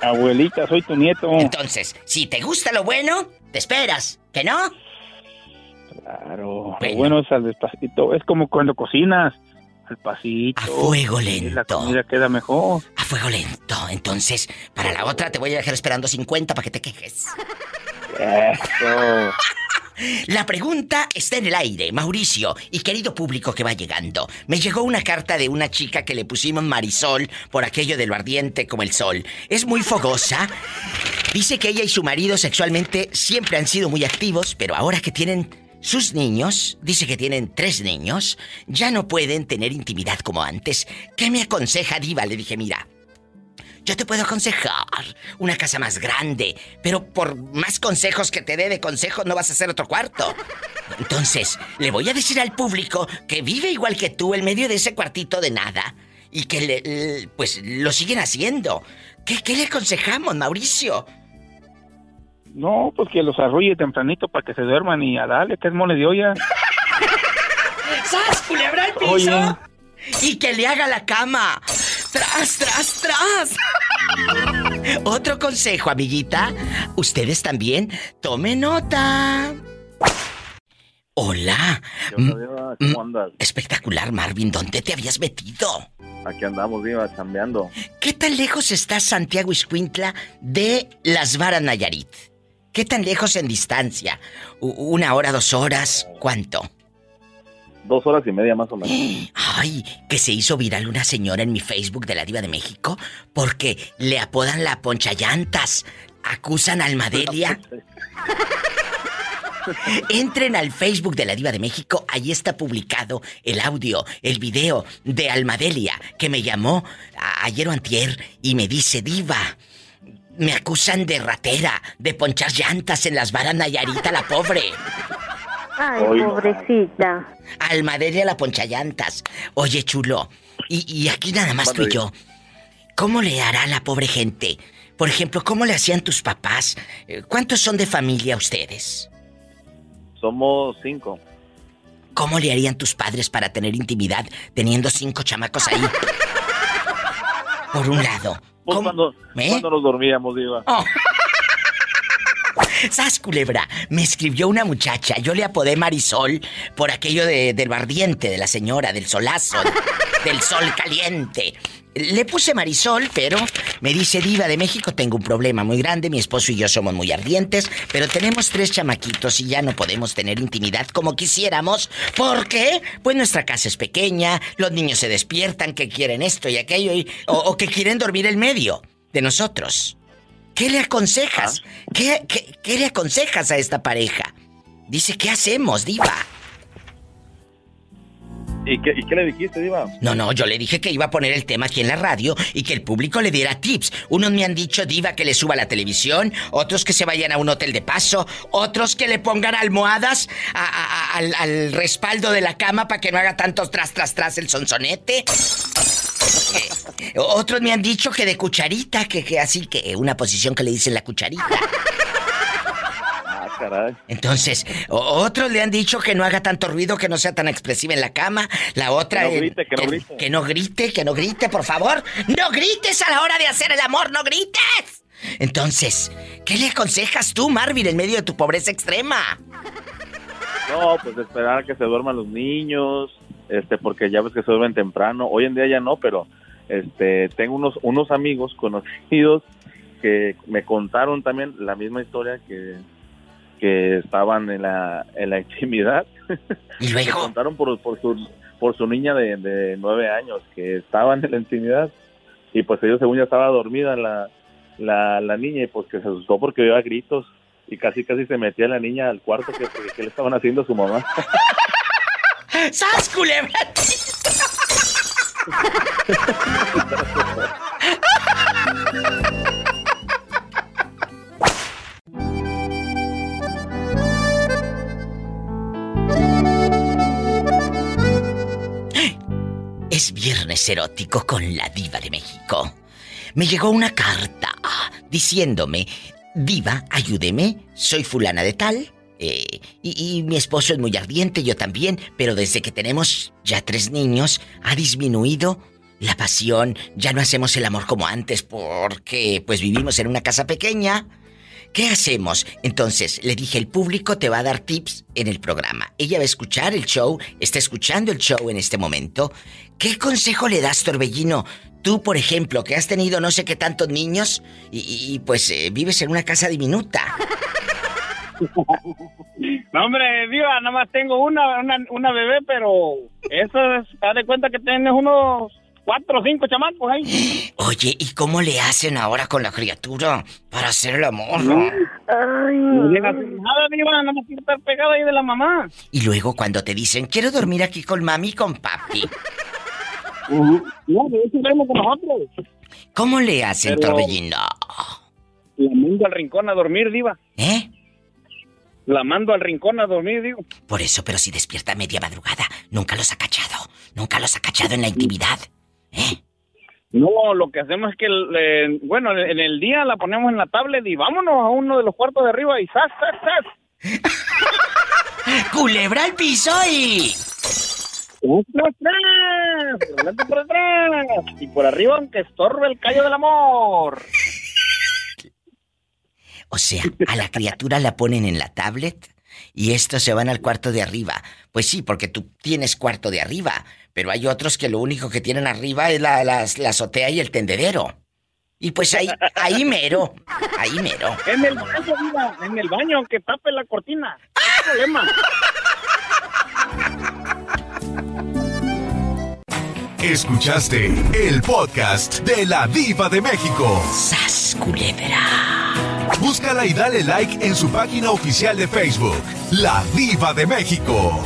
Abuelita, soy tu nieto. Entonces, si te gusta lo bueno, te esperas, ¿que no? Claro, bueno. Lo bueno es al despacito. Es como cuando cocinas, al pasito, a fuego lento. La comida queda mejor. A fuego lento. Entonces, para la otra te voy a dejar esperando 50 para que te quejes. Eso. La pregunta está en el aire, Mauricio, y querido público que va llegando. Me llegó una carta de una chica que le pusimos Marisol por aquello de lo ardiente como el sol. Es muy fogosa. Dice que ella y su marido sexualmente siempre han sido muy activos, pero ahora que tienen sus niños, dice que tienen 3 niños, ya no pueden tener intimidad como antes. ¿Qué me aconseja, diva? Le dije, mira, yo te puedo aconsejar una casa más grande, pero por más consejos que te dé de consejos no vas a hacer otro cuarto. Entonces, le voy a decir al público que vive igual que tú en medio de ese cuartito de nada y que pues lo siguen haciendo. ¿Qué le aconsejamos, Mauricio? No, pues que los arrulle tempranito para que se duerman y a darle, que es mole de olla. ¡Sas, culebra el piso! Oye. Y que le haga la cama. ¡Tras, tras, tras! Otro consejo, amiguita. Ustedes también, tomen nota. Hola. ¿Cómo andas? Espectacular, Marvin. ¿Dónde te habías metido? Aquí andamos, viva, chambeando. ¿Qué tan lejos está Santiago Iscuintla de Las Varas, Nayarit? ¿Qué tan lejos en distancia? ¿Una hora, 2 horas? ¿Cuánto? 2 horas y media más o menos. Ay, que se hizo viral una señora en mi Facebook de la diva de México porque le apodan la ponchallantas. Acusan a Almadelia. Entren al Facebook de la diva de México. Ahí está publicado el audio, el video de Almadelia, que me llamó ayer o antier y me dice, diva, me acusan de ratera, de ponchar llantas en Las Varas, Nayarita, la pobre. Ay, pobrecita. Almadelia la ponchallantas. Oye, chulo, y aquí nada más tú y yo. ¿Cómo le hará la pobre gente? Por ejemplo, ¿cómo le hacían tus papás? ¿Cuántos son de familia ustedes? Somos 5. ¿Cómo le harían tus padres para tener intimidad teniendo 5 chamacos ahí? Por un lado. Pues cuando nos dormíamos, diva. Oh. Sasculebra, me escribió una muchacha. Yo le apodé Marisol por aquello del bardiente, de la señora, del solazo, del sol caliente. Le puse Marisol, pero me dice, diva de México, tengo un problema muy grande. Mi esposo y yo somos muy ardientes, pero tenemos 3 chamaquitos y ya no podemos tener intimidad como quisiéramos. ¿Por qué? Pues nuestra casa es pequeña, los niños se despiertan, que quieren esto y aquello, o que quieren dormir en medio de nosotros. ¿Qué le aconsejas? ¿Qué le aconsejas a esta pareja? Dice, ¿qué hacemos, diva? ¿Y qué le dijiste, diva? No, yo le dije que iba a poner el tema aquí en la radio y que el público le diera tips. Unos me han dicho, diva, que le suba la televisión, otros que se vayan a un hotel de paso, otros que le pongan almohadas al respaldo de la cama para que no haga tantos tras, tras, tras el sonsonete. Otros me han dicho que de cucharita, que así, que una posición que le dicen la cucharita. Ah, caray. Entonces, otros le han dicho que no haga tanto ruido, que no sea tan expresiva en la cama. La otra... Que no grite, por favor. ¡No grites a la hora de hacer el amor, no grites! Entonces, ¿qué le aconsejas tú, Marvin, en medio de tu pobreza extrema? No, pues esperar a que se duerman los niños... porque ya ves que se duermen temprano. Hoy en día ya no, pero tengo unos amigos conocidos que me contaron también la misma historia, que estaban en la intimidad. ¿Y luego? Me contaron por su niña de 9 años que estaban en la intimidad y pues ellos, según ya estaba dormida la niña, y pues que se asustó porque oía gritos y casi se metía la niña al cuarto que le estaban haciendo a su mamá. ¡Sasculera! Es viernes erótico con la diva de México. Me llegó una carta diciéndome: diva, ayúdeme, soy fulana de tal, y mi esposo es muy ardiente, yo también, pero desde que tenemos ya 3 niños ha disminuido la pasión, ya no hacemos el amor como antes porque pues vivimos en una casa pequeña. ¿Qué hacemos? Entonces, le dije, el público te va a dar tips en el programa. Ella va a escuchar el show, está escuchando el show en este momento. ¿Qué consejo le das, Torbellino? Tú, por ejemplo, que has tenido no sé qué tantos niños y pues vives en una casa diminuta. No, hombre, viva, nada más tengo una bebé, pero eso es, haz de cuenta que tienes unos 4 o 5 chamacos ahí. Oye, ¿y cómo le hacen ahora con la criatura para hacer el amor? No le hacen nada, Diva, nada más que estar pegada ahí de la mamá. Y luego cuando te dicen, quiero dormir aquí con mami y con papi. No, de hecho duermo con nosotros. ¿Cómo le hacen, Torbellino? La mando al rincón a dormir, Diva. ¿Eh? La mando al rincón a dormir, digo. Por eso, pero si despierta a media madrugada, nunca los ha cachado. Nunca los ha cachado en la intimidad. ¿Eh? No, lo que hacemos es que, en el día la ponemos en la tablet y vámonos a uno de los cuartos de arriba y ¡zas, zas, zas! ¡Culebra al piso y! ¡Adelante por atrás! Y por arriba, aunque estorbe el callo del amor. O sea, a la criatura la ponen en la tablet y estos se van al cuarto de arriba. Pues sí, porque tú tienes cuarto de arriba, pero hay otros que lo único que tienen arriba es la azotea y el tendedero. Y pues ahí mero. En el baño, aunque tape la cortina. ¡Ah! No hay problema. Escuchaste el podcast de La Diva de México. ¡Sasculera! Búscala y dale like en su página oficial de Facebook, La Diva de México.